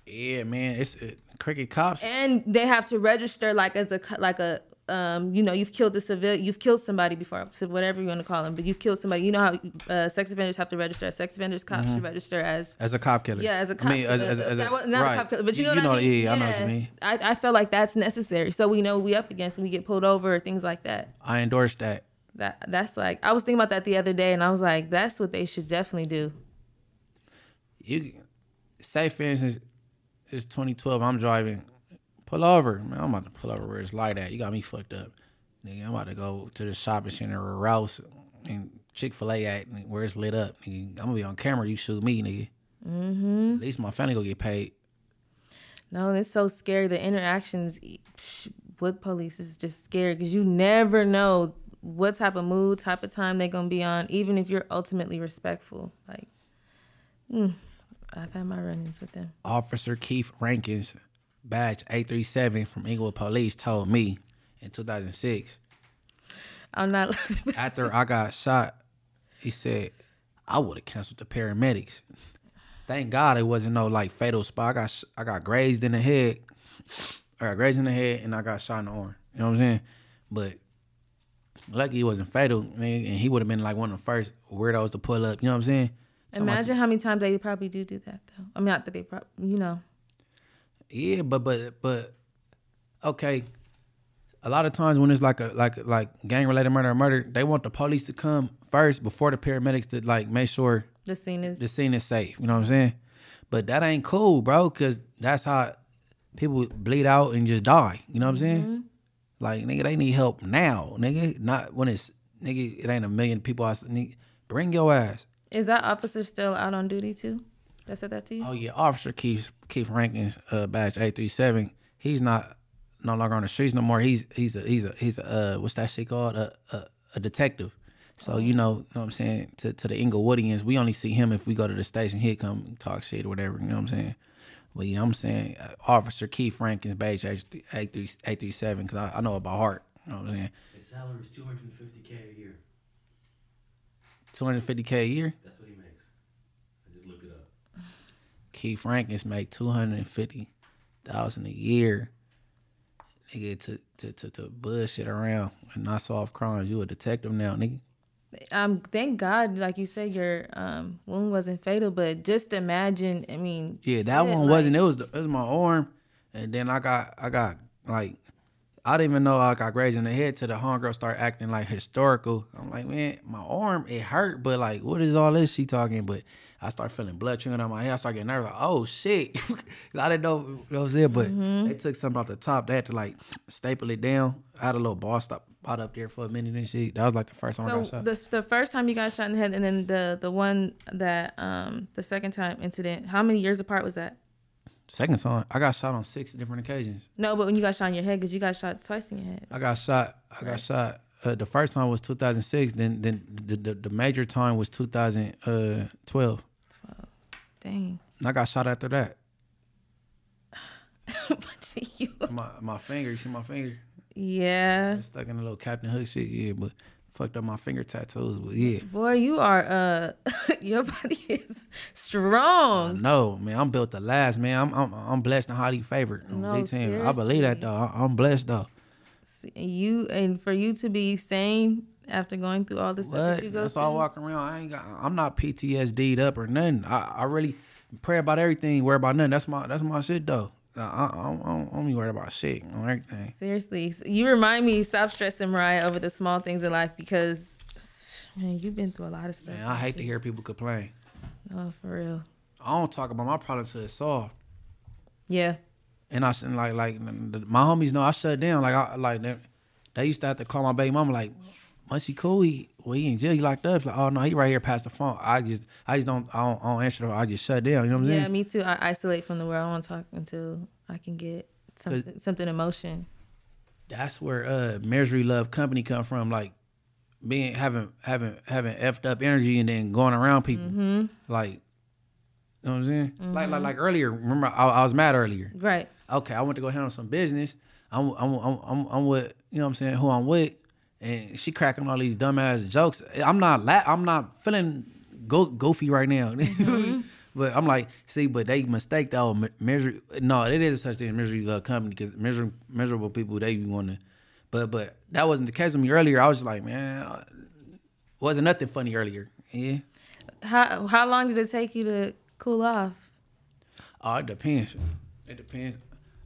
yeah, man, it's cricket cops. And they have to register like as a you've killed a civilian, you've killed somebody before, whatever you want to call them, but you've killed somebody. You know how sex offenders have to register as sex offenders, cops should register as a cop killer. Yeah, as a cop killer. Not a cop killer, but you know what I mean? Yeah, I know what you mean. I feel like that's necessary. So we know we up against when we get pulled over or things like that. I endorse that. That's like, I was thinking about that the other day, and I was like, that's what they should definitely do. You say, for instance, it's 2012, I'm driving. Pull over. Man, I'm about to pull over where it's light at. You got me fucked up. Nigga, I'm about to go to the shopping center or Rouse and Chick-fil-A at where it's lit up. Nigga, I'm going to be on camera. You shoot me, nigga. Mm-hmm. At least my family going to get paid. No, it's so scary. The interactions with police is just scary because you never know what type of mood, type of time they're going to be on, even if you're ultimately respectful. Like, I've had my run-ins with them. Officer Keith Rankins, badge 837 from Inglewood Police, told me in 2006. I'm not laughing. After I got shot, he said, I would have canceled the paramedics. Thank God it wasn't no like fatal spot. I got grazed in the head. I got grazed in the head and I got shot in the arm. You know what I'm saying? But lucky it wasn't fatal, man, and he would have been like one of the first weirdos to pull up. You know what I'm saying? Imagine how many times they probably do that though. I mean, not that they probably, Yeah, but okay, a lot of times when it's like gang related murder or murder, they want the police to come first before the paramedics to like make sure the scene is safe. You know what I'm saying? But that ain't cool, bro, because that's how people bleed out and just die. You know what I'm saying? Mm-hmm. Like, nigga, they need help now, nigga. Not when it's, nigga, it ain't a million people. Bring your ass. Is that officer still out on duty too? That said that to you? Oh yeah, Officer Keith Rankins, badge 837. He's no longer on the streets no more. He's a what's that shit called? A detective. So you know what I'm saying, to the Inglewoodians, we only see him if we go to the station. He'd come talk shit or whatever. You know what I'm saying? But yeah, I'm saying Officer Keith Rankins, badge 837, because I know it by heart. You know what I'm saying? His salary is $250K a year. $250K a year? That's what he makes. I just looked it up. Keith Rankins make $250,000 a year. Nigga, to bullshit around and not solve crimes. You a detective now, nigga. Thank God, like you said, your wound wasn't fatal, but just imagine. I mean, yeah, that one wasn't. It was my arm, and then I got like, I didn't even know I got grazed in the head till the homegirl started acting like historical. I'm like, man, my arm, it hurt, but like, what is all this she talking? But I start feeling blood trickling on my head. I start getting nervous. Like, oh shit, I didn't know that was it. But they took something off the top. They had to like staple it down. I had a little ball stop up there for a minute and shit. That was like the first time I got shot. The first time you got shot in the head, and then the one that the second time incident. How many years apart was that? Second time I got shot on 6 different occasions. No, but when you got shot in your head, because you got shot twice in your head. I got shot. The first time was 2006. Then the major time was 2012. Dang. And I got shot after that. My finger. You see my finger? Yeah. I'm stuck in a little Captain Hook shit, yeah, but fucked up my finger tattoos, but yeah. Boy, you are, your body is strong. No, man, I'm built to last, man. I'm blessed and highly favored. No, seriously. I believe that, though. I'm blessed, though. And for you to be sane after going through all the stuff that you go through. That's why I walk around. I'm not PTSD'd up or nothing. I really pray about everything, worry about nothing. That's my shit, though. I don't be worried about shit on everything. Seriously, you remind me, stop stressing, Mariah, over the small things in life, because man, you've been through a lot of stuff. Man, I hate to hear people complain. No, for real. I don't talk about my problems till it's solved. Yeah. And I shouldn't like my homies know I shut down. They used to have to call my baby mama like, Munchie cool? He in jail, he locked up. It's like, oh no, he right here past the phone. I just don't answer them. I just shut down. You know what I'm saying? Yeah, me too. I isolate from the world. I don't talk until I can get something emotion. That's where misery love company come from. Like being having effed up energy and then going around people. Mm-hmm. Like, you know what I'm saying? Mm-hmm. Like earlier. Remember, I was mad earlier. Right. Okay, I went to go handle some business. I'm with, you know what I'm saying, who I'm with. And she cracking all these dumbass jokes. I'm not feeling goofy right now. Mm-hmm. But I'm like, see, but they mistake that old misery. No, it is such thing as misery love company, because miserable people, they want to. But that wasn't the case with me earlier. I was just like, man, wasn't nothing funny earlier. Yeah. How long did it take you to cool off? Oh, it depends.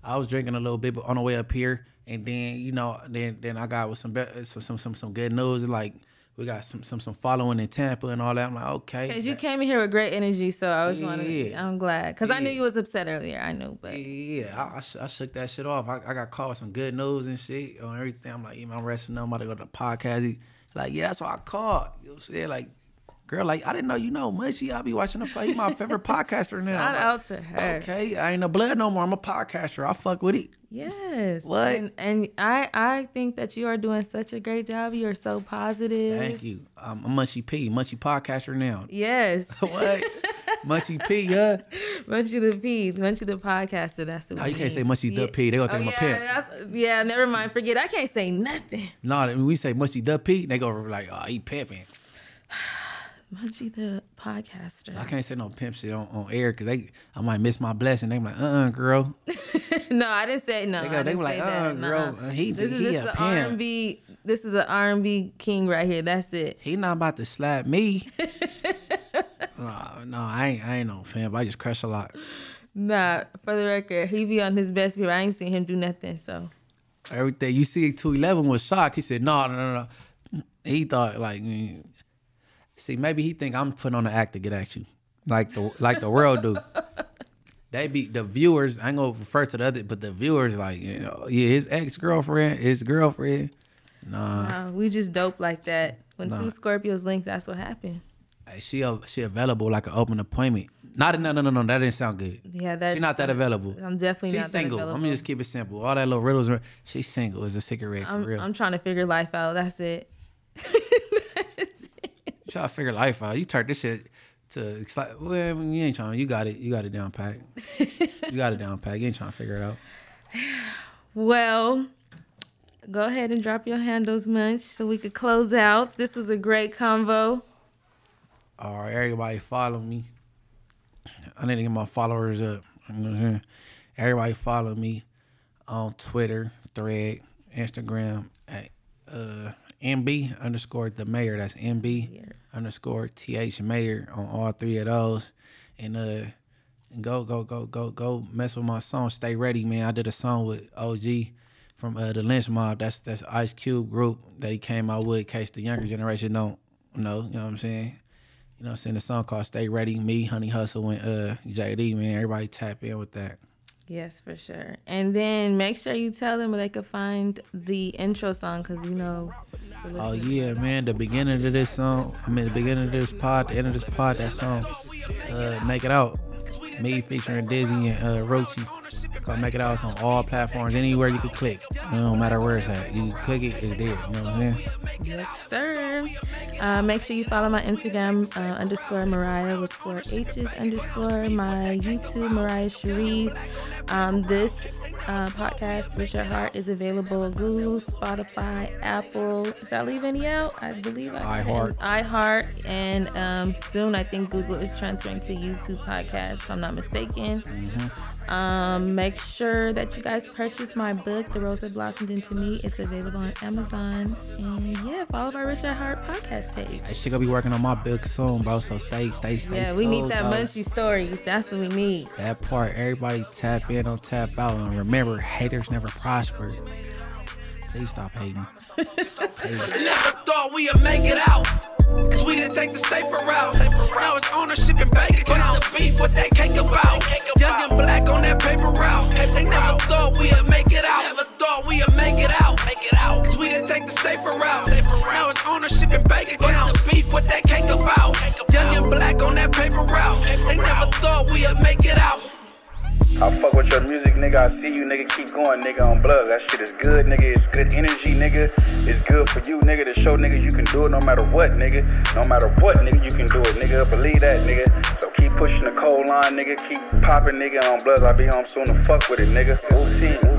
I was drinking a little bit, but on the way up here. And then, you know, then I got with some good news. Like, we got some following in Tampa and all that. I'm like, okay. Because you came in here with great energy, so I was I'm glad. Because I knew you was upset earlier. I knew, but. Yeah, I shook that shit off. I got called with some good news and shit on everything. I'm like, I'm resting up. I'm about to go to the podcast. Like, yeah, that's why I called. You know what I'm saying? Like, girl, like, I didn't know you know Munchie. I be watching the play. He's my favorite podcaster now. Shout out to her. Okay, I ain't no blood no more. I'm a podcaster. I fuck with it. Yes. What? And I think that you are doing such a great job. You are so positive. Thank you. I'm Munchie P. Munchie podcaster now. Yes. What? Munchie P, huh? Munchie the P. Munchie the podcaster. That's the one. No, you can't say Munchie the P. They gonna think I'm a pimp. Yeah, never mind. Forget it. I can't say nothing. No, when we say Munchie the P, they go like, oh, he pimping. Munchie the podcaster. I can't say no pimp shit on air, because I might miss my blessing. They be like, girl. No, I didn't say no. They were like, girl, nah. This is a pimp. R&B, this is an R&B king right here. That's it. He not about to slap me. No, I ain't no pimp. I just crush a lot. Nah, for the record, he be on his best behavior. I ain't seen him do nothing, so. everything. You see 211 was shocked. He said, no. He thought like, see, maybe he think I'm putting on an act to get at you. Like the world do. They be the viewers, I ain't gonna refer to the other, but the viewers like, yeah, his ex-girlfriend, his girlfriend. Nah, we just dope like that. When two Scorpios link, that's what happened. She available like an open appointment. No, that didn't sound good. Yeah, that. She not that available. I'm definitely she's not single. That available. Let me just keep it simple. All that little riddles. She's single as a cigarette for real. I'm trying to figure life out. That's it. Trying to figure life out. You turn this shit to well, you ain't trying. You got it. You got it down pat. You ain't trying to figure it out. Well. Go ahead and drop your handles, Munch, so we could close out. This was a great convo. All right, everybody follow me. I need to get my followers up. Everybody follow me on Twitter, Thread, Instagram at MB_the mayor. That's MB_TH mayor on all three of those. And go mess with my song. Stay ready, man. I did a song with OG. From the Lynch Mob, that's Ice Cube group that he came out with in case the younger generation don't know, you know what I'm saying? You know what I'm saying? The song called Stay Ready, me, Honey Hustle, and JD, man. Everybody tap in with that. Yes, for sure. And then make sure you tell them where they can find the intro song, because you know. Oh, yeah, man. The beginning of this pod, the end of this pod, that song, Make It Out. Me featuring Dizzy and Rochi. Called Make It Out. It's on all platforms. Anywhere you can click. No matter where it's at. You click it, it's there. You know what I'm saying? Yes, sir. Make sure you follow my Instagram, _Mariah with 4 H's _. My YouTube, Mariah Cherise. This podcast, Rich At Heart, is available Google, Spotify, Apple. Did I leave any out? I believe I did. iHeart. And soon, I think Google is transferring to YouTube podcasts, if I'm not mistaken. Mm-hmm. Make sure that you guys purchase my book, The Rose That Blossomed Into Me. It's available on Amazon. And yeah, follow my Rich At Heart podcast page. I should be working on my book soon, bro. So stay. Yeah, we need that Munchie story. That's what we need. That part, everybody tap in, don't tap out. And remember, haters never prosper. Please stop hating. Never thought we would make it out, cause we didn't take the safer route. Now it's ownership and bank accounts. What's the beef, what that cake about? Young and black on that paper route. They never thought we would make it out. Never thought we would make it out, cause we didn't take the safer route. Now it's ownership and bank accounts. What's the beef, what that cake about? Young and black on that paper route. They never thought we would make it out. I fuck with your music, nigga. I see you, nigga. Keep going, nigga, on Bloods. That shit is good, nigga. It's good energy, nigga. It's good for you, nigga, to show niggas you can do it no matter what, nigga. No matter what, nigga, you can do it, nigga. Believe that, nigga. So keep pushing the cold line, nigga. Keep popping, nigga, on Bloods. I'll be home soon to fuck with it, nigga. We'll see.